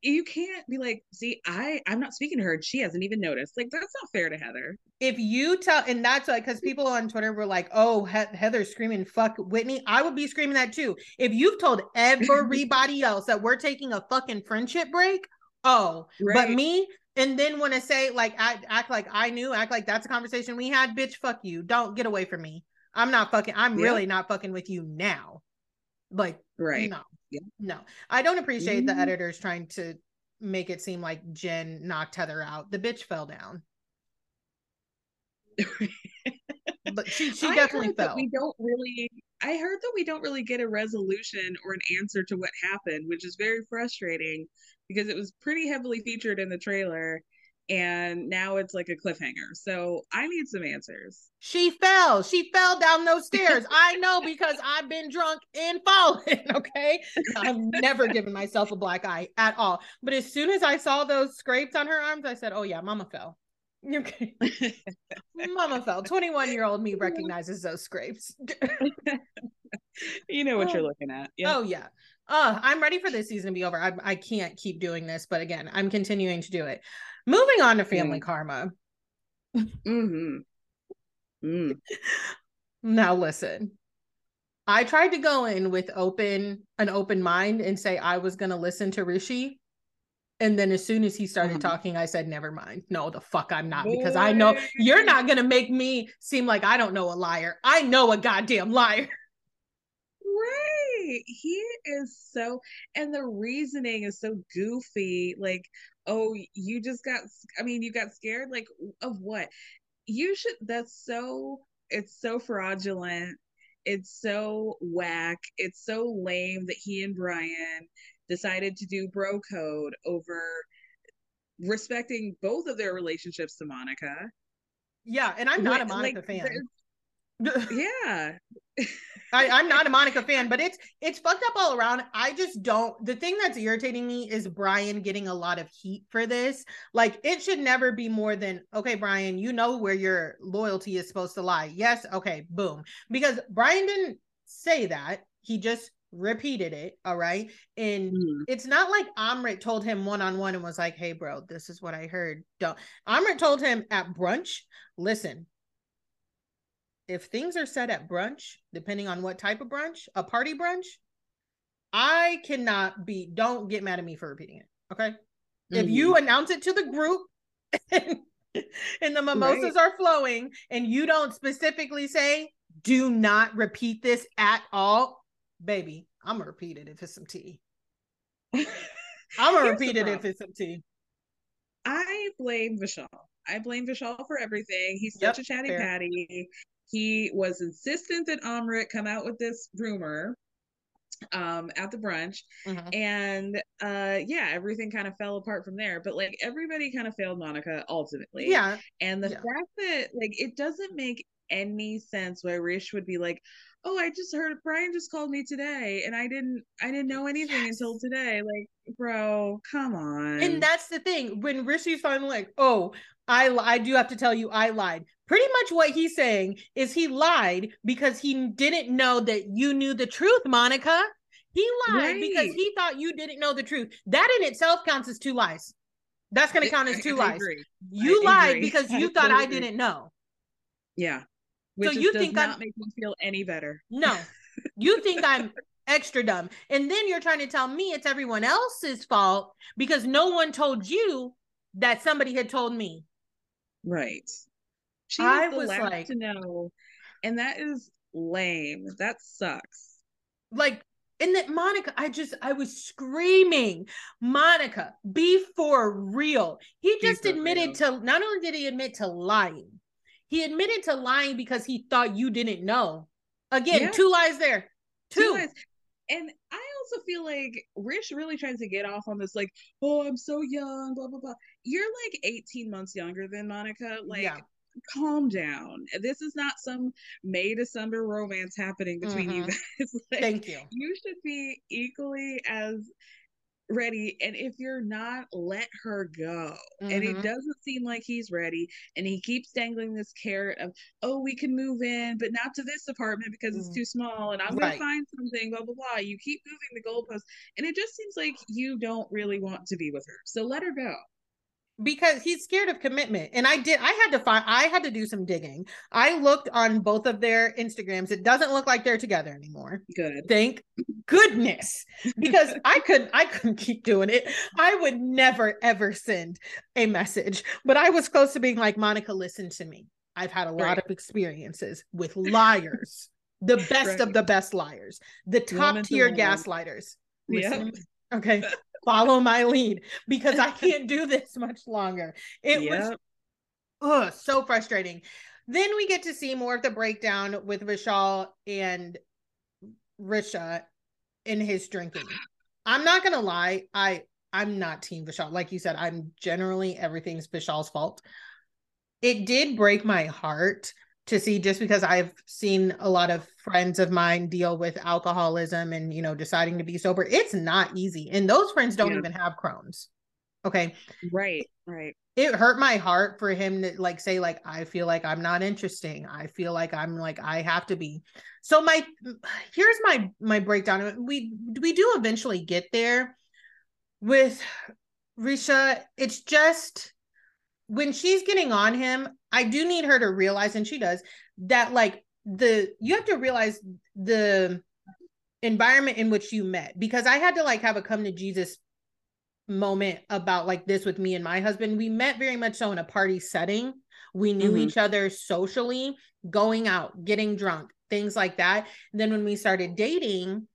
you can't be like, see, I'm not speaking to her and she hasn't even noticed. Like, that's not fair to Heather. If you tell, and that's like, because people on Twitter were like, oh, Heather's screaming, fuck Whitney. I would be screaming that too. If you've told everybody else that we're taking a fucking friendship break, but me... And then want to say, like, act like I knew, act like that's a conversation we had, bitch, fuck you. Don't get away from me. I'm really not fucking with you now. Like, no. I don't appreciate the editors trying to make it seem like Jen knocked Heather out. The bitch fell down. But she definitely fell. I heard that we don't really get a resolution or an answer to what happened, which is very frustrating because it was pretty heavily featured in the trailer and now it's like a cliffhanger. So I need some answers. She fell down those stairs. I know, because I've been drunk and fallen. Okay. I've never given myself a black eye at all. But as soon as I saw those scrapes on her arms, I said, oh yeah, mama fell. Okay. Mama fell. 21-year-old me recognizes those scrapes. You know what you're looking at. Yeah. Oh, yeah. I'm ready for this season to be over. I can't keep doing this, but again, I'm continuing to do it. Moving on to family karma. Mm-hmm. Mm. Now listen, I tried to go in with an open mind and say I was going to listen to Rishi. And then as soon as he started talking, I said, never mind. No, the fuck I'm not, because I know you're not going to make me seem like I don't know a liar. I know a goddamn liar. Right. He is so, and the reasoning is so goofy. Like, oh, you just got, I mean, you got scared, like, of what? You should, it's so fraudulent. It's so whack. It's so lame that he and Brian decided to do bro code over respecting both of their relationships to Monica. Yeah, and I'm not a Monica fan. Yeah. I'm not a Monica fan, but it's fucked up all around. I just don't. The thing that's irritating me is Brian getting a lot of heat for this. Like, it should never be more than, okay, Brian, you know where your loyalty is supposed to lie. Yes, okay, boom. Because Brian didn't say that. He just repeated it, all right? And it's not like Amrit told him one-on-one and was like, hey, bro, this is what I heard. Don't. Amrit told him at brunch, listen, if things are said at brunch, depending on what type of brunch, a party brunch, I cannot be, don't get mad at me for repeating it, okay? If you announce it to the group and the mimosas are flowing and you don't specifically say, do not repeat this at all, baby, I'm gonna repeat it if it's some tea. I'm gonna repeat it if it's some tea. I blame Vishal. I blame Vishal for everything. He's such a chatty patty. He was insistent that Amrit come out with this rumor at the brunch. And everything kind of fell apart from there. But like everybody kind of failed Monica ultimately. Yeah. And the fact that like it doesn't make any sense why Rish would be like, oh, I just heard Brian just called me today and I didn't know anything until today. Like, bro, come on. And that's the thing. When Rishi's finally like, oh, I do have to tell you I lied. Pretty much what he's saying is he lied because he didn't know that you knew the truth, Monica. He lied because he thought you didn't know the truth. That in itself counts as two lies. That's going to count as two lies. Agree. You lied because you thought I didn't know. Yeah. Which so you think that make me feel any better? No, you think I'm extra dumb, and then you're trying to tell me it's everyone else's fault because no one told you that somebody had told me. Right. She was the last to know, and that is lame. that sucks. Like, and that Monica, I was screaming, Monica, be for real. He just admitted to. Not only did he admit to lying. He admitted to lying because he thought you didn't know. Again, two lies there. Two lies. And I also feel like Rish really tries to get off on this, like, oh, I'm so young, blah, blah, blah. You're like 18 months younger than Monica. Like, calm down. This is not some May-December romance happening between you guys. Like, thank you. You should be equally as ready, and if you're not, let her go. And it doesn't seem like he's ready, and he keeps dangling this carrot of, oh, we can move in but not to this apartment because it's too small, and I'm gonna find something, blah blah blah. You keep moving the goalposts, and it just seems like you don't really want to be with her, so let her go. Because he's scared of commitment. And I had to do some digging. I looked on both of their Instagrams. It doesn't look like they're together anymore. Good. Thank goodness. Because I couldn't keep doing it. I would never, ever send a message. But I was close to being like, Monica, listen to me. I've had a lot of experiences with liars. The best of the best liars. The top tier gaslighters. Listen. Yeah. Okay. Follow my lead, because I can't do this much longer. It was so frustrating. Then we get to see more of the breakdown with Vishal and Richa in his drinking. I'm not going to lie. I'm not team Vishal. Like you said, I'm generally everything's Vishal's fault. It did break my heart to see, just because I've seen a lot of friends of mine deal with alcoholism and, you know, deciding to be sober. It's not easy. And those friends don't even have Crohn's. Okay. Right. it hurt my heart for him to like say like, I feel like I'm not interesting. I feel like I'm like, I have to be. So here's my breakdown. We do eventually get there with Richa. It's just when she's getting on him, I do need her to realize, and she does, that like you have to realize the environment in which you met, because I had to like have a come to Jesus moment about like this with me and my husband. We met very much so in a party setting. We knew each other socially, going out, getting drunk, things like that. And then when we started dating,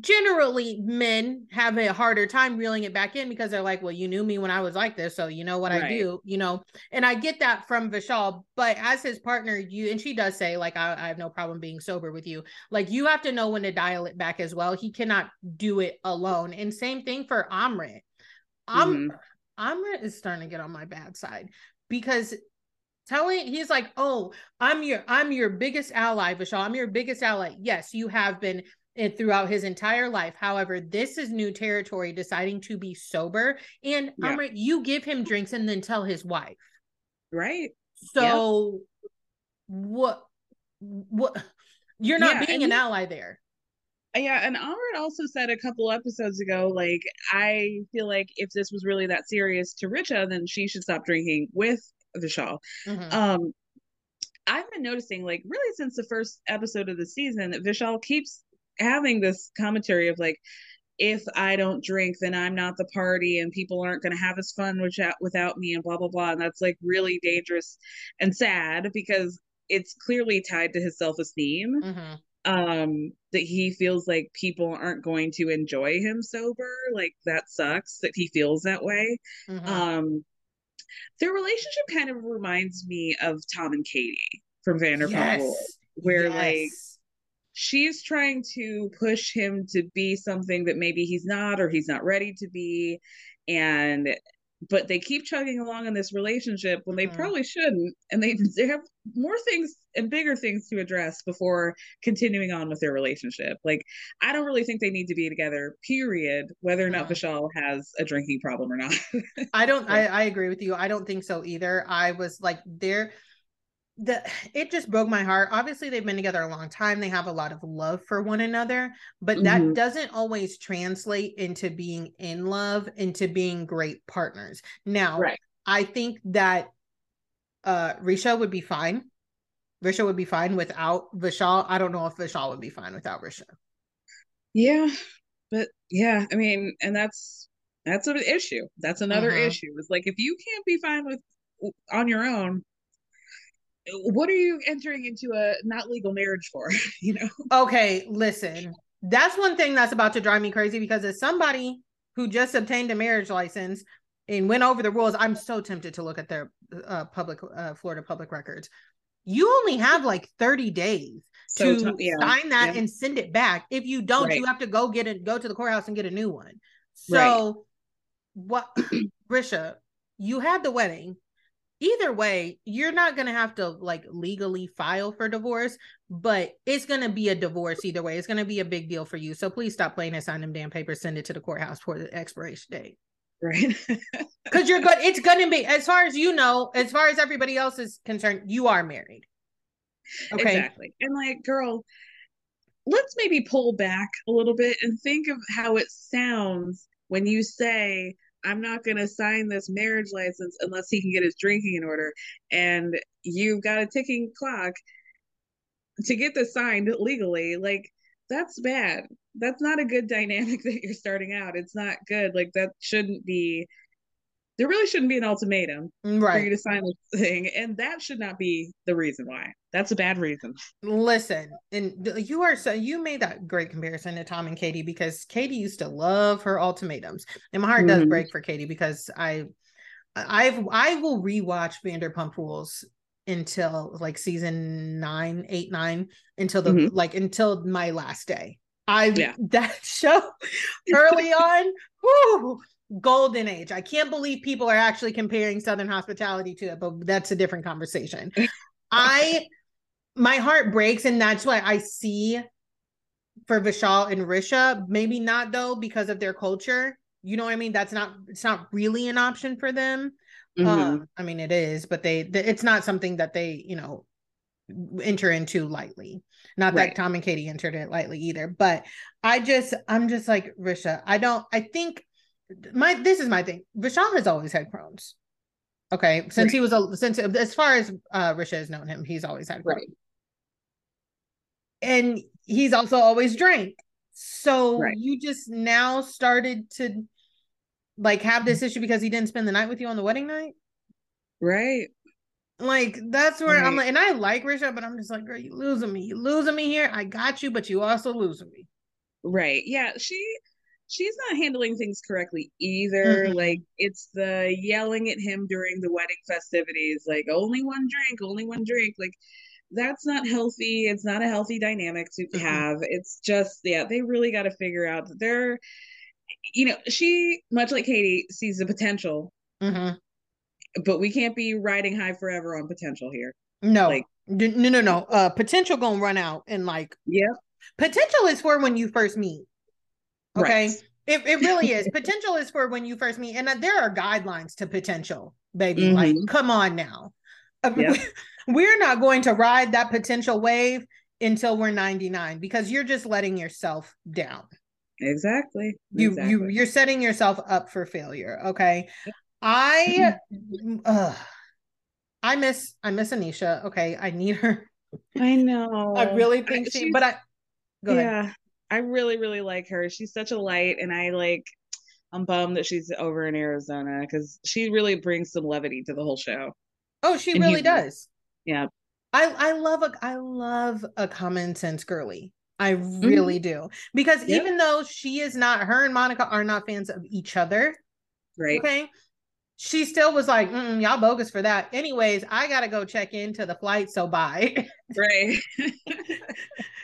generally men have a harder time reeling it back in, because they're like, well, you knew me when I was like this, so you know what I do, you know. And I get that from Vishal, but as his partner, and she does say like, I have no problem being sober with you. Like, you have to know when to dial it back as well. He cannot do it alone. And same thing for Amrit. Amrit is starting to get on my bad side, because he's like, oh, I'm your biggest ally, Vishal. I'm your biggest ally. Yes, you have been it throughout his entire life. However, this is new territory, deciding to be sober. And Amrit, you give him drinks and then tell his wife. Right. So what you're not being an ally there. Yeah. And Amrit also said a couple episodes ago, like, I feel like if this was really that serious to Richa, then she should stop drinking with Vishal. I've been noticing, like, really since the first episode of the season, that Vishal keeps having this commentary of like, if I don't drink, then I'm not the party and people aren't going to have as fun without me and blah, blah, blah. And that's like really dangerous and sad, because it's clearly tied to his self-esteem, that he feels like people aren't going to enjoy him sober. Like, that sucks that he feels that way. Their relationship kind of reminds me of Tom and Katie from Vanderpump Rules, where like, she's trying to push him to be something that maybe he's not, or he's not ready to be. But they keep chugging along in this relationship when they probably shouldn't. And they have more things and bigger things to address before continuing on with their relationship. Like, I don't really think they need to be together, period, whether or not Vishal has a drinking problem or not. I agree with you. I don't think so either. I was like, it just broke my heart. Obviously, they've been together a long time. They have a lot of love for one another, but that doesn't always translate into being in love, into being great partners. Now, I think that Richa would be fine without Vishal. I don't know if Vishal would be fine without Richa. Yeah, but yeah, I mean, and that's an issue. That's another issue. It's like, if you can't be fine with on your own, what are you entering into a not legal marriage for? You know? Okay, listen, that's one thing that's about to drive me crazy, because as somebody who just obtained a marriage license and went over the rules, I'm so tempted to look at their Florida public records. You only have like 30 days sign that and send it back. If you don't, you have to go to the courthouse and get a new one. So what, Richa, you had the wedding. Either way, you're not going to have to like legally file for divorce, but it's going to be a divorce either way. It's going to be a big deal for you. So please stop playing and sign them damn papers, send it to the courthouse for the expiration date. Right. Cause you're good. It's going to be, as far as you know, as far as everybody else is concerned, you are married. Okay. Exactly. And like, girl, let's maybe pull back a little bit and think of how it sounds when you say, I'm not going to sign this marriage license unless he can get his drinking in order. And you've got a ticking clock to get this signed legally. Like, that's bad. That's not a good dynamic that you're starting out. It's not good. Like, that shouldn't be, there really shouldn't be an ultimatum for you to sign this thing. And that should not be the reason why. That's a bad reason. Listen, and you made that great comparison to Tom and Katie, because Katie used to love her ultimatums, and my heart does break for Katie, because I will rewatch Vanderpump Rules until like season 9 until the until my last day. That show early on, whoo, golden age. I can't believe people are actually comparing Southern hospitality to it, but that's a different conversation. My heart breaks, and that's why I see for Vishal and Richa, maybe not though, because of their culture, You know what I mean? It's not really an option for them. Mm-hmm. I mean, it is, but it's not something that they, you know, enter into lightly. Not right. that Tom and Katie entered it lightly either, but I'm just like, Richa, this is my thing. Vishal has always had Crohn's. Okay. Since right. he was, as far as Richa has known him, he's always had Crohn's. Right. And he's also always drank. So right. you just now started to like have this issue because he didn't spend the night with you on the wedding night. Right. Like that's where right. I'm like, and I like Richa, but I'm just like, girl, you losing me. You losing me here. I got you, but you also losing me. Right. Yeah. She's not handling things correctly either. Mm-hmm. Like it's the yelling at him during the wedding festivities, like only one drink, only one drink. Like that's not healthy. It's not a healthy dynamic to mm-hmm. have. It's just, yeah, they really got to figure out that they're, you know, she, much like Katie, sees the potential, mm-hmm. but we can't be riding high forever on potential here. No, like, no. Potential gonna run out and like, yeah, potential is for when you first meet. Okay. Right. It really is. Potential is for when you first meet. And there are guidelines to potential, baby. Mm-hmm. Like, come on now. Yep. We're not going to ride that potential wave until we're 99 because you're just letting yourself down. Exactly. You're setting yourself up for failure. Okay. I miss Anisha. Okay. I need her. I know. I really think go yeah. ahead. I really, really like her. She's such a light, and I'm bummed that she's over in Arizona because she really brings some levity to the whole show. Oh, she and really does. Yeah. I love a common sense girly. I really mm-hmm. do. Because yep. even though she is not, her and Monica are not fans of each other. Right. Okay. She still was like, y'all bogus for that. Anyways, I got to go check into the flight. So bye. Right.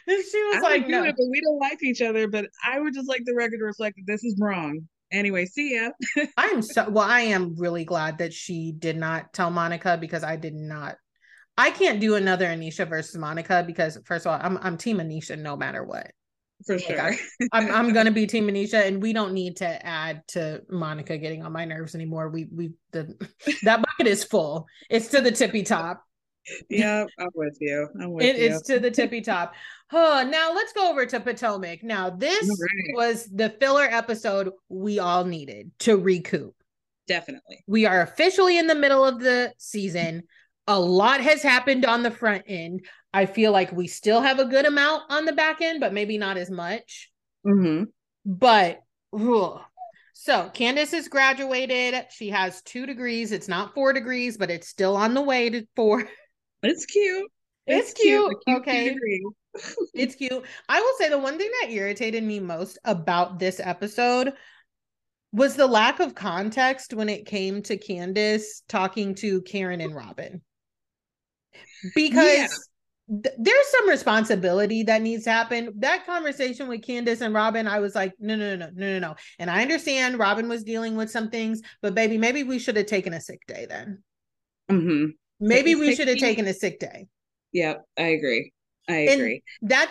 And she was like, no. But we don't like each other, but I would just like the record to reflect that this is wrong. Anyway, see ya. I am really glad that she did not tell Monica because I can't do another Anisha versus Monica because first of all, I'm team Anisha no matter what. For sure. Like I'm gonna be team Anisha, and we don't need to add to Monica getting on my nerves anymore. That bucket is full. It's to the tippy top. Yeah, I'm with you. It's to the tippy top. Oh, now let's go over to Potomac. Now this right. was the filler episode we all needed to recoup. Definitely. We are officially in the middle of the season. A lot has happened on the front end. I feel like we still have a good amount on the back end, but maybe not as much. Mm-hmm. But so Candace has graduated. She has 2 degrees. It's not 4 degrees, but it's still on the way to 4. It's cute. It's cute. Okay. It's cute. I will say the one thing that irritated me most about this episode was the lack of context when it came to Candace talking to Karen and Robin. Because yeah. There's some responsibility that needs to happen. That conversation with Candace and Robin, I was like, no. And I understand Robin was dealing with some things, but baby, maybe we should have taken a sick day then. Mm-hmm. Maybe we should have taken a sick day. Yeah, I agree. And I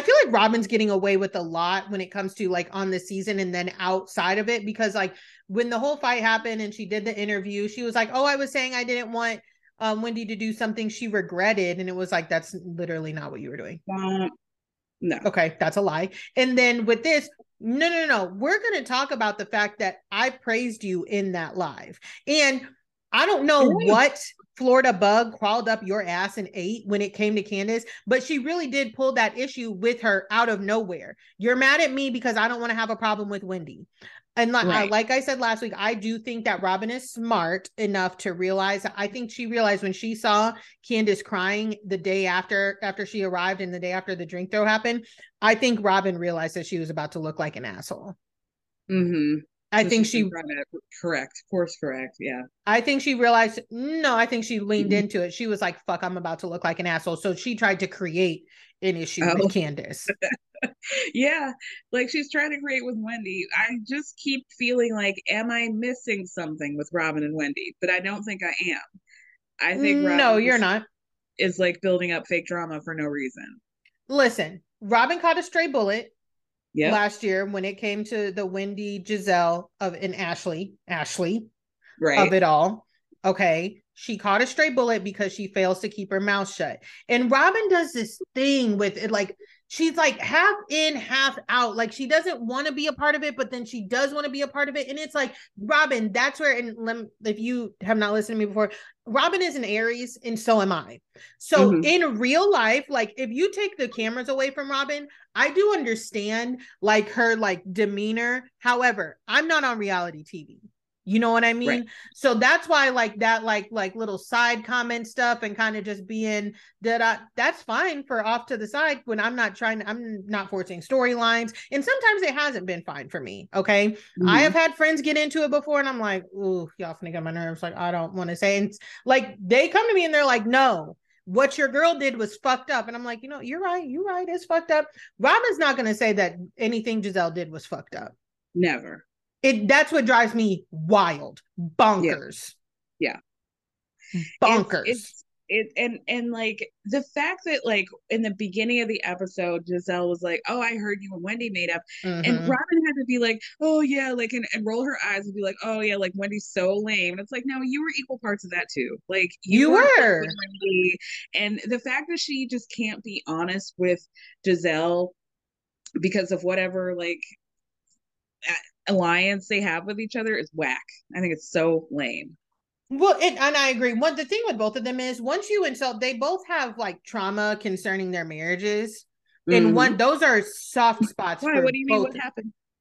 feel like Robin's getting away with a lot when it comes to like on the season and then outside of it, because like when the whole fight happened and she did the interview, she was like, oh, I was saying I didn't want Wendy to do something she regretted, and it was like, that's literally not what you were doing. No. Okay, that's a lie. And then with this, no, we're going to talk about the fact that I praised you in that live, and I don't know what Florida bug crawled up your ass and ate when it came to Candace, but she really did pull that issue with her out of nowhere. You're mad at me because I don't want to have a problem with Wendy. And like I said last week, I do think that Robin is smart enough to realize, I think she realized when she saw Candace crying the day after she arrived and the day after the drink throw happened, I think Robin realized that she was about to look like an asshole. Mm-hmm. I think she correct. Yeah. I think she realized, I think she leaned mm-hmm. into it. She was like, fuck, I'm about to look like an asshole. So she tried to create an issue with Candace. Yeah, like she's trying to create with Wendy. I just keep feeling like, am I missing something with Robin and Wendy? But I don't think I am. I think Robin you're not. Is like building up fake drama for no reason. Listen, Robin caught a stray bullet. yep. last year when it came to the Wendy, Giselle of and Ashley right. of it all. Okay. She caught a stray bullet because she fails to keep her mouth shut. And Robin does this thing with it. Like, she's like half in, half out. Like, she doesn't want to be a part of it, but then she does want to be a part of it. And it's like, Robin, that's where, and if you have not listened to me before, Robin is an Aries and so am I. So mm-hmm. in real life, like if you take the cameras away from Robin, I do understand like her like demeanor. However, I'm not on reality TV. You know what I mean? Right. So that's why like that, like little side comment stuff and kind of just being that's fine for off to the side when I'm not forcing storylines. And sometimes it hasn't been fine for me. Okay. Mm-hmm. I have had friends get into it before and I'm like, ooh, y'all finna get my nerves. Like, I don't want to say, and like, they come to me and they're like, no, what your girl did was fucked up. And I'm like, you know, you're right. It's fucked up. Robin's not going to say that anything Giselle did was fucked up. Never. That's what drives me wild, bonkers. Yeah. Bonkers. It's like the fact that like in the beginning of the episode, Giselle was like, "Oh, I heard you and Wendy made up," mm-hmm. and Robin had to be like, "Oh yeah," like and roll her eyes and be like, "Oh yeah," like Wendy's so lame. And it's like, no, you were equal parts of that too. Like you were. Wendy. And the fact that she just can't be honest with Giselle because of whatever like. Alliance they have with each other is whack. I think it's so lame. Well, and I agree. One, the thing with both of them is once you insult, they both have like trauma concerning their marriages. Mm-hmm. And one, those are soft spots. Why? What do you mean?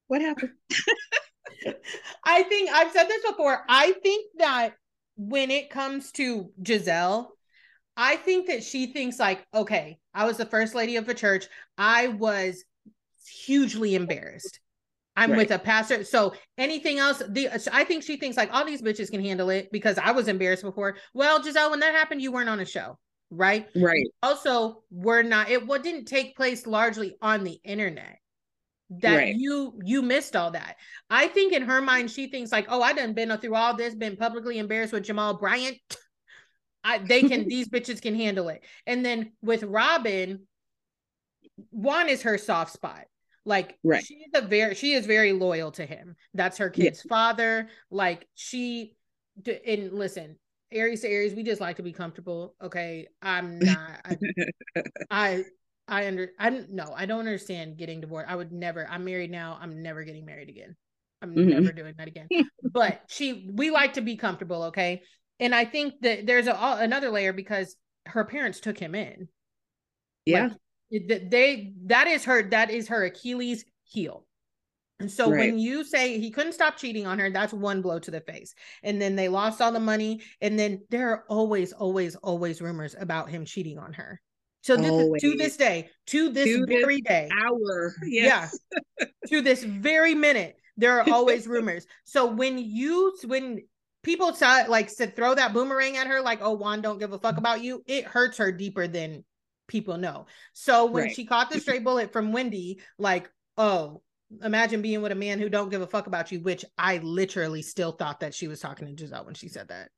What happened? I think I've said this before. I think that when it comes to Giselle, I think that she thinks like, okay, I was the first lady of a church. I was hugely embarrassed. I'm right. with a pastor. So anything else, I think she thinks like all these bitches can handle it because I was embarrassed before. Well, Giselle, when that happened, you weren't on a show, right? Right. Also, it didn't take place largely on the internet that right. you missed all that. I think in her mind, she thinks like, oh, I done been through all this, been publicly embarrassed with Jamal Bryant. These bitches can handle it. And then with Robin, Juan is her soft spot. Like right. She is very loyal to him. That's her kid's yeah. father. Like and listen, Aries to Aries, we just like to be comfortable. Okay. I'm not, I don't understand getting divorced. I would never, I'm married now. I'm never getting married again. I'm mm-hmm. never doing that again, but we like to be comfortable. Okay. And I think that there's another layer because her parents took him in. Yeah. Like, that is her Achilles heel. And so right. when you say he couldn't stop cheating on her, that's one blow to the face. And then they lost all the money. And then there are always, always, always rumors about him cheating on her. So this, to this day, to this very day, yes. yeah, to this very minute, there are always rumors. So when people said throw that boomerang at her, like, oh, Juan don't give a fuck about you. It hurts her deeper than people know. So when right. she caught the stray bullet from Wendy, like, oh, imagine being with a man who don't give a fuck about you, which I literally still thought that she was talking to Giselle when she said that.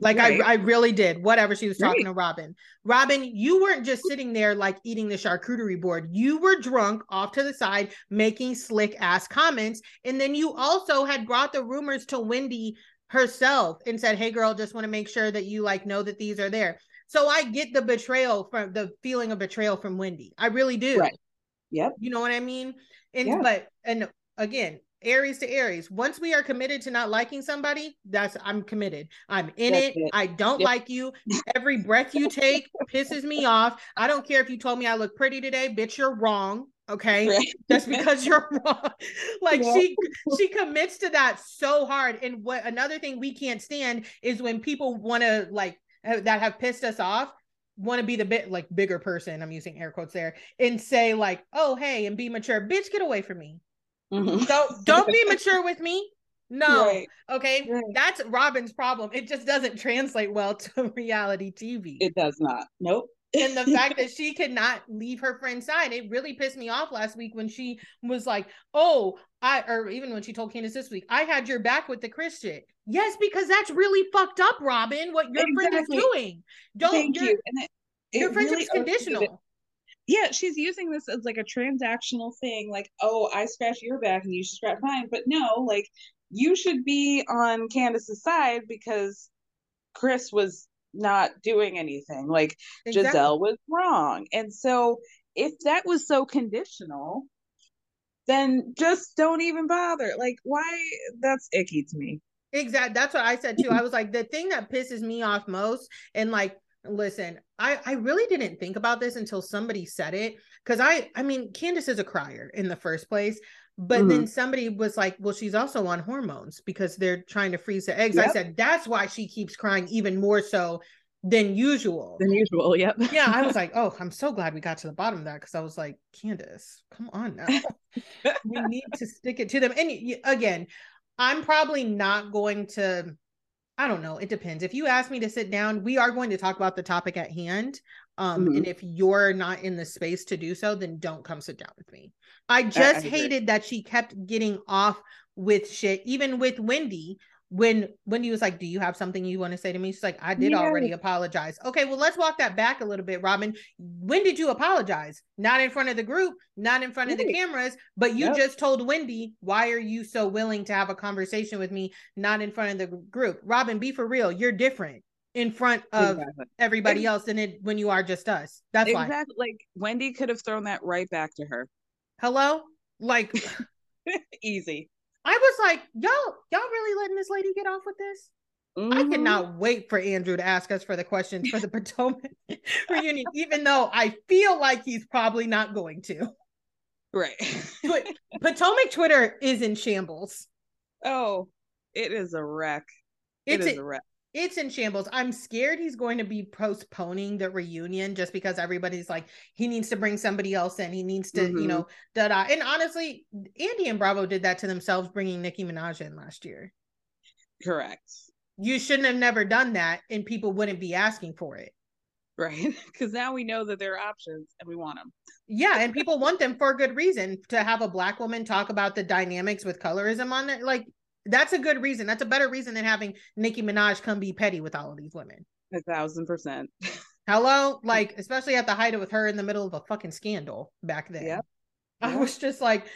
Like right. I really did. Whatever she was talking right. to Robin. Robin, you weren't just sitting there like eating the charcuterie board. You were drunk off to the side, making slick ass comments. And then you also had brought the rumors to Wendy herself and said, hey girl, just want to make sure that you like know that these are there. So I get the betrayal from the feeling of betrayal from Wendy. I really do. Right. Yep. You know what I mean? And yeah. and again, Aries to Aries. Once we are committed to not liking somebody, I'm committed. I'm in it. I don't yep. like you. Every breath you take pisses me off. I don't care if you told me I look pretty today, bitch, you're wrong. Okay. Right. That's because you're wrong. Like yeah. she commits to that so hard. And what another thing we can't stand is when people want to like that have pissed us off want to be the bit like bigger person, I'm using air quotes there, and say like, oh hey, and be mature. Bitch, get away from me. Mm-hmm. Don't be mature with me. No. Right. Okay. Right. That's Robin's problem. It just doesn't translate well to reality TV. It does not. Nope. And the fact that she could not leave her friend's side, it really pissed me off last week when she was like, oh, or even when she told Candace this week, I had your back with the Christian. Yes, because that's really fucked up, Robin, what your friend is doing. Thank you. And your friendship's really conditional. Yeah, she's using this as like a transactional thing, like, oh, I scratch your back and you should scratch mine. But no, like, you should be on Candace's side because Chris was not doing anything. Like, exactly. Giselle was wrong. And so if that was so conditional, then just don't even bother. Like, why? That's icky to me. Exactly. That's what I said too. I was like, the thing that pisses me off most, and like, listen, I really didn't think about this until somebody said it. Cause I mean, Candace is a crier in the first place, but then somebody was like, well, she's also on hormones because they're trying to freeze the eggs. Yep. I said, that's why she keeps crying even more so than usual. Yep. Yeah. I was like, oh, I'm so glad we got to the bottom of that. Cause I was like, Candace, come on now. We need to stick it to them. And again, I'm probably not going to, I don't know. It depends. If you ask me to sit down, we are going to talk about the topic at hand. And if you're not in the space to do so, then don't come sit down with me. I just hated that she kept getting off with shit, even with Wendy, when Wendy was like, do you have something you want to say to me? She's like, I did already apologize. Okay, well, let's walk that back a little bit, Robin. When did you apologize? Not in front of the group, not in front of the cameras, but you just told Wendy, why are you so willing to have a conversation with me? Not in front of the group. Robin, be for real. You're different in front of everybody else than it when you are just us. That's why. Like, Wendy could have thrown that right back to her. Hello? Like, easy. I was like, y'all really letting this lady get off with this? I cannot wait for Andrew to ask us for the questions for the Potomac reunion, even though I feel like he's probably not going to. Right. Potomac Twitter is in shambles. Oh, it is a wreck. It is a wreck. It's in shambles. I'm scared he's going to be postponing the reunion just because everybody's like, he needs to bring somebody else in. He needs to, you know, da-da. And honestly, Andy and Bravo did that to themselves, bringing Nicki Minaj in last year. Correct. You shouldn't have never done that, and people wouldn't be asking for it. Right. Because now we know that there are options and we want them. Yeah. And people want them for a good reason. To have a Black woman talk about the dynamics with colorism on it, like, that's a good reason. That's a better reason than having Nicki Minaj come be petty with all of these women. 1,000%. Hello? Like, especially at the height of with her in the middle of a fucking scandal back then. Yep. I was just like,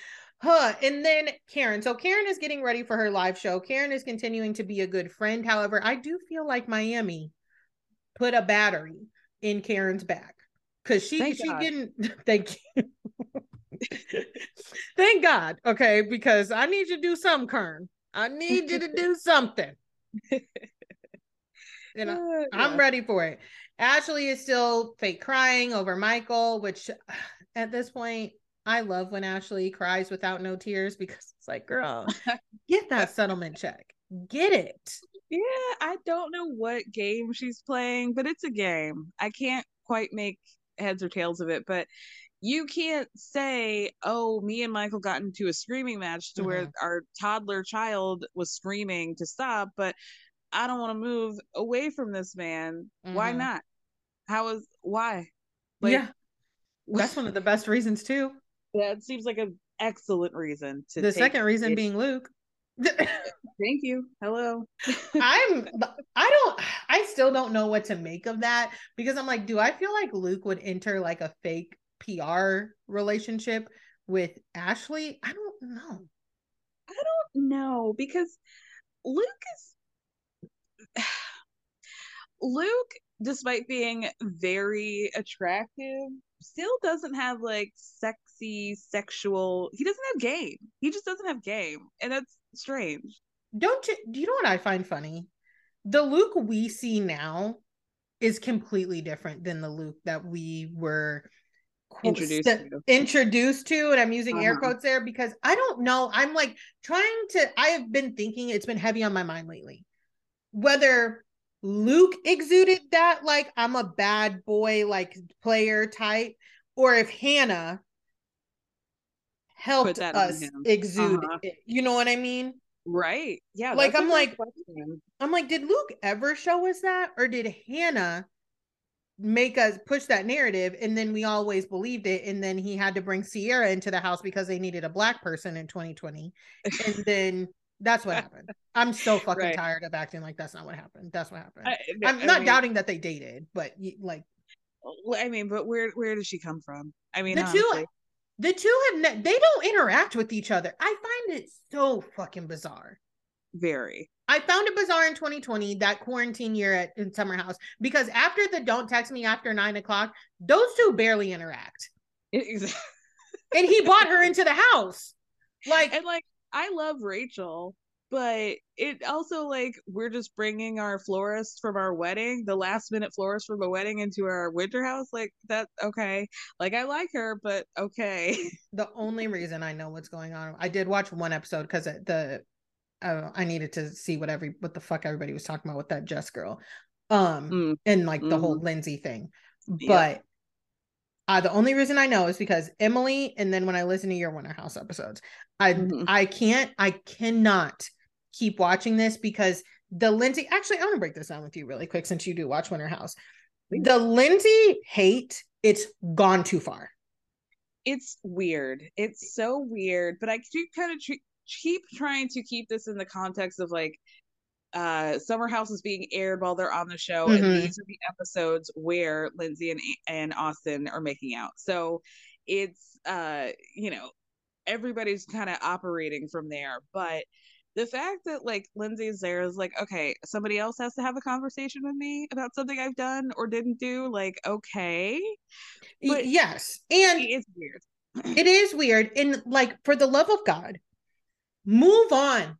huh. And then Karen. So Karen is getting ready for her live show. Karen is continuing to be a good friend. However, I do feel like Miami put a battery in Karen's back. Cause she didn't thank you. Thank God. Okay. Because I need you to do something, Karen. I need you to do something. And I'm ready for it. Ashley is still fake crying over Michael, which at this point, I love when Ashley cries without no tears, because it's like, girl, get that settlement check. Get it. Yeah, I don't know what game she's playing, but it's a game. I can't quite make heads or tails of it, but you can't say, oh, me and Michael got into a screaming match to where our toddler child was screaming to stop, but I don't want to move away from this man. Why not? Why? Like, yeah. That's one of the best reasons too. That seems like an excellent reason. The second reason being Luke. Thank you. Hello. I still don't know what to make of that, because I'm like, do I feel like Luke would enter like a fake PR relationship with Ashley? I don't know because Luke, despite being very attractive, still doesn't have like sexy sexual, he doesn't have game. He just doesn't have game, and that's strange. Do you know what I find funny? The Luke we see now is completely different than the Luke that we were introduced to, and I'm using air quotes there, because I don't know, I'm like I have been thinking, it's been heavy on my mind lately, whether Luke exuded that, like, I'm a bad boy, like, player type, or if Hannah helped us exude it. You know what I mean? Right. Yeah. Like, I'm like did Luke ever show us that, or did Hannah make us push that narrative and then we always believed it, and then he had to bring Sierra into the house because they needed a Black person in 2020, and then that's what happened. I'm so fucking tired of acting like that's not what happened. I'm not doubting that they dated, but like I mean, but where does she come from? I mean, the two they don't interact with each other. I find it so fucking bizarre. Very. I found it bizarre in 2020, that quarantine year in Summer House, because after the don't text me after 9 o'clock, those two barely interact. Exactly. And he bought her into the house. Like I love Rachel, but it also, like, we're just bringing our florist from our wedding, the last minute florist from a wedding, into our winter house. Like, that, okay. Like, I like her, but okay. The only reason I know what's going on, I did watch one episode because I needed to see what the fuck everybody was talking about with that Jess girl, and like the whole Lindsay thing. Yeah. But the only reason I know is because Emily, and then when I listen to your Winter House episodes, I cannot keep watching this, because the Lindsay, actually I'm gonna break this down with you really quick since you do watch Winter House. The Lindsay hate, it's gone too far. It's weird. It's so weird, but I do kind of keep trying to keep this in the context of, like, Summer House is being aired while they're on the show, and these are the episodes where Lindsay and Austin are making out. So it's you know, everybody's kind of operating from there. But the fact that, like, Lindsay's there is like, okay, somebody else has to have a conversation with me about something I've done or didn't do. Like, okay. But yes. And it's weird. It is weird. And, like, for the love of God, move on.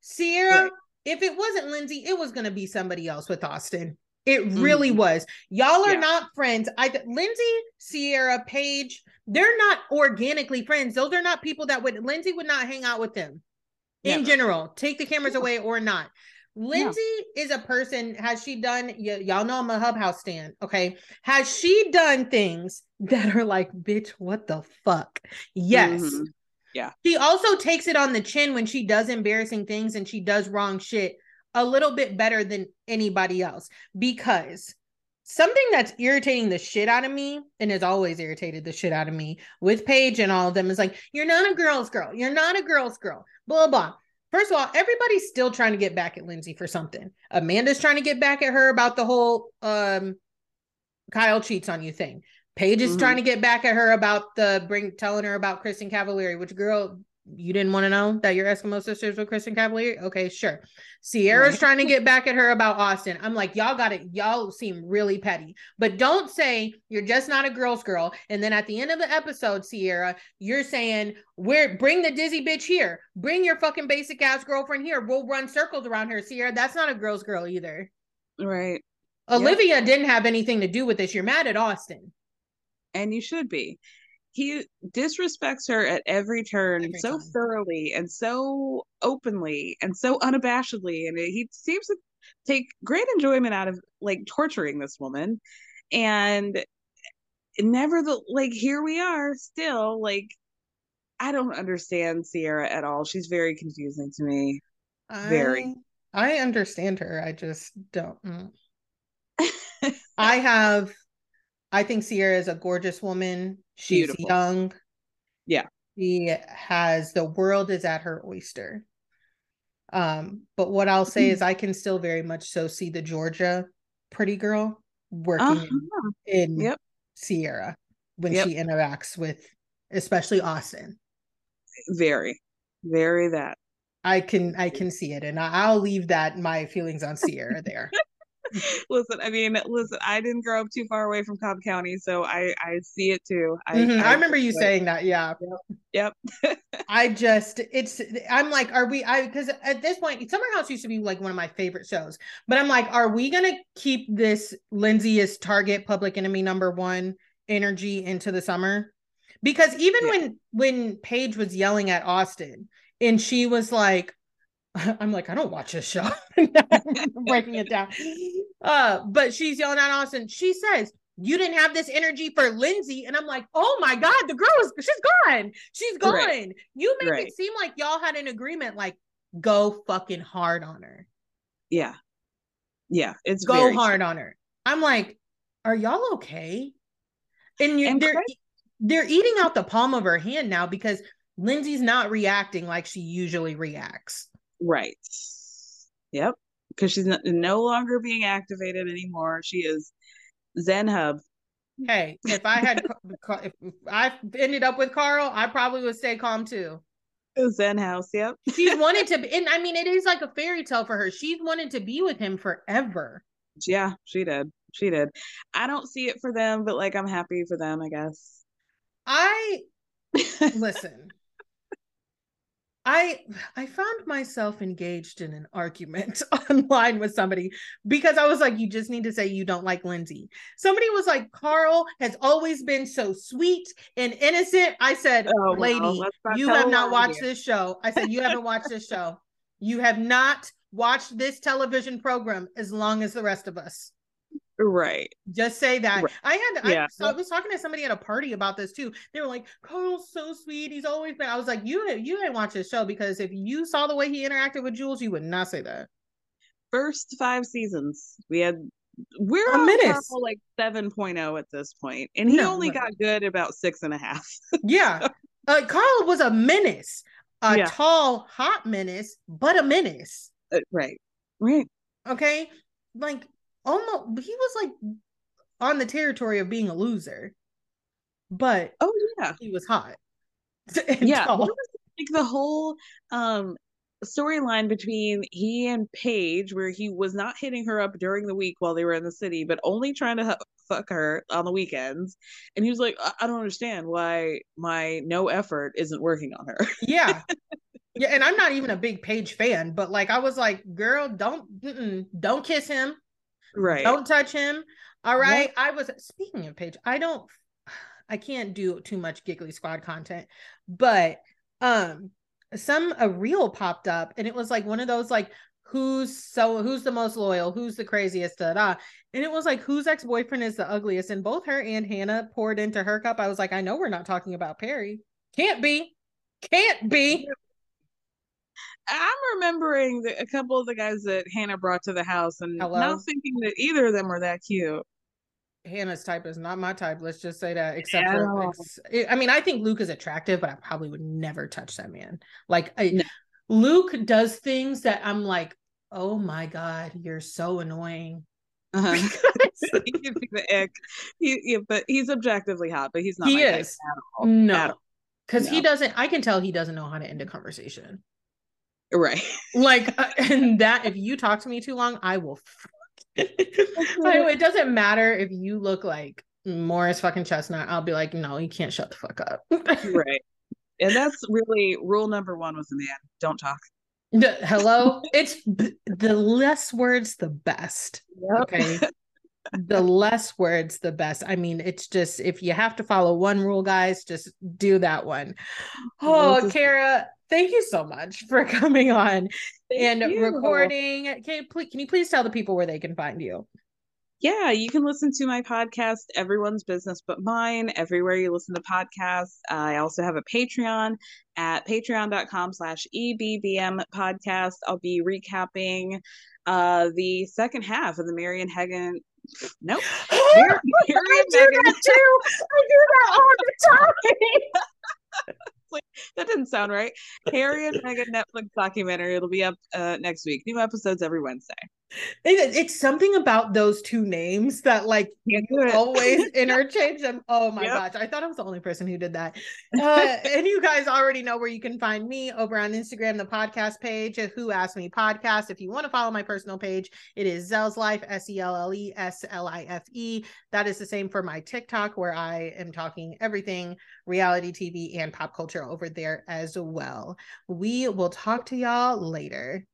Sierra, right. If it wasn't Lindsay, it was going to be somebody else with Austin. It really was. Y'all are not friends. Lindsay, Sierra, Paige, they're not organically friends. Those are not people that Lindsay would not hang out with them. In general, take the cameras away or not. Lindsay is a person, has she done, y'all know I'm a Hub House stan, okay? Has she done things that are like, bitch, what the fuck? Yes. Mm-hmm. Yeah. She also takes it on the chin when she does embarrassing things and she does wrong shit a little bit better than anybody else, because something that's irritating the shit out of me, and has always irritated the shit out of me with Paige and all of them, is like, you're not a girl's girl. You're not a girl's girl. Blah, blah. First of all, everybody's still trying to get back at Lindsay for something. Amanda's trying to get back at her about the whole Kyle cheats on you thing. Paige is trying to get back at her about telling her about Kristen Cavallari, which, girl, you didn't want to know that your Eskimo sisters were Kristen Cavallari? Okay, sure. Sierra's trying to get back at her about Austin. I'm like, y'all got it. Y'all seem really petty, but don't say you're just not a girl's girl. And then at the end of the episode, Sierra, you're saying, bring the dizzy bitch here. Bring your fucking basic ass girlfriend here. We'll run circles around her. Sierra, that's not a girl's girl either. Right. Olivia didn't have anything to do with this. You're mad at Austin. And you should be. He disrespects her at every turn, so thoroughly and so openly and so unabashedly. And he seems to take great enjoyment out of, like, torturing this woman. And here we are still, like, I don't understand Sierra at all. She's very confusing to me. Very. I understand her. I just don't. I think Sierra is a gorgeous woman. She's beautiful. Young. Yeah. She has, the world is at her oyster. But what I'll say is I can still very much so see the Georgia pretty girl working in Sierra when she interacts with, especially Austin. Very, very that. I can see it. And I'll leave that, my feelings on Sierra there. Listen, I didn't grow up too far away from Cobb County, so I see it too. I remember you saying that. Yeah. Yep. I'm like, because at this point, Summer House used to be like one of my favorite shows, but I'm like, are we going to keep this Lindsay is target public enemy number one energy into the summer? Because even when Paige was yelling at Austin and she was like, I'm like, I don't watch this show. Breaking it down. But she's yelling at Austin. She says, you didn't have this energy for Lindsay. And I'm like, oh my God, the girl she's gone. She's gone. Right. You make it seem like y'all had an agreement, like, go fucking hard on her. Yeah. Yeah. It's go hard on her. I'm like, are y'all okay? And they're eating out the palm of her hand now, because Lindsay's not reacting like she usually reacts. Right. Yep. Because she's no longer being activated anymore. She is Zen Hub Hey, if I had, if I ended up with Carl, I probably would stay calm too. Zen house. Yep. She's wanted to be, and I mean, it is like a fairy tale for her. She's wanted to be with him forever. Yeah, she did. She did. I don't see it for them, but like, I'm happy for them, I guess. Listen. I found myself engaged in an argument online with somebody because I was like, you just need to say you don't like Lindsay. Somebody was like, Carl has always been so sweet and innocent. I said, lady, you have not watched this show. I said, you haven't watched this show. You have not watched this television program as long as the rest of us. Right. Just say that. Right. I was talking to somebody at a party about this too. They were like, Carl's so sweet. He's always been. I was like, you didn't watch his show, because if you saw the way he interacted with Jules, you would not say that. First 5 seasons, we're on Carl like 7.0 at this point, and he only got good about 6.5. Yeah. Carl was a menace, tall, hot menace, but a menace. Right. Okay. Like, almost, he was like on the territory of being a loser, but he was hot. Yeah, tall. Like the whole storyline between he and Paige, where he was not hitting her up during the week while they were in the city, but only trying to fuck her on the weekends, and he was like, I don't understand why my no effort isn't working on her. Yeah. Yeah, and I'm not even a big Paige fan, but like, I was like, girl, don't kiss him. Right. Don't touch him. All right. Yep. I was speaking of Paige. I can't do too much Giggly Squad content, but a reel popped up, and it was like one of those, like, who's the most loyal? Who's the craziest? Da-da. And it was like, whose ex-boyfriend is the ugliest? And both her and Hannah poured into her cup. I was like, I know we're not talking about Perry. Can't be. I'm remembering a couple of the guys that Hannah brought to the house, and not thinking that either of them were that cute. Hannah's type is not my type. Let's just say that. Except I mean, I think Luke is attractive, but I probably would never touch that man. Like, Luke does things that I'm like, oh my God, you're so annoying. He gives me the ick. But he's objectively hot, but he's not. He is at all. No, because he doesn't. I can tell he doesn't know how to end a conversation. Right. Like, and that, if you talk to me too long, I will. It doesn't matter if you look like Morris fucking Chestnut. I'll be like, no, you can't shut the fuck up. Right. And that's really rule number 1 with a man. Don't talk. Hello. It's the less words, the best. Yep. Okay. The less words, the best. I mean, it's just, if you have to follow one rule, guys, just do that one. Oh, Kara. Thank you so much for coming on recording. Can you please tell the people where they can find you? Yeah, you can listen to my podcast, Everyone's Business But Mine, everywhere you listen to podcasts. I also have a Patreon at patreon.com/EBBM podcast. I'll be recapping the second half of the Mary and Meghan. Nope. I do that too. I do that all the time. Like, that didn't sound right. Harry and Meghan Netflix documentary. It'll be up next week. New episodes every Wednesday. It's something about those two names that, like, you always interchange them. Oh my gosh, I thought I was the only person who did that. And you guys already know where you can find me over on Instagram, the podcast page, Who Asked Me Podcast. If you want to follow my personal page, it is Zelle's Life, SELLESLIFE. That is the same for my TikTok, where I am talking everything reality TV and pop culture over there as well. We will talk to y'all later.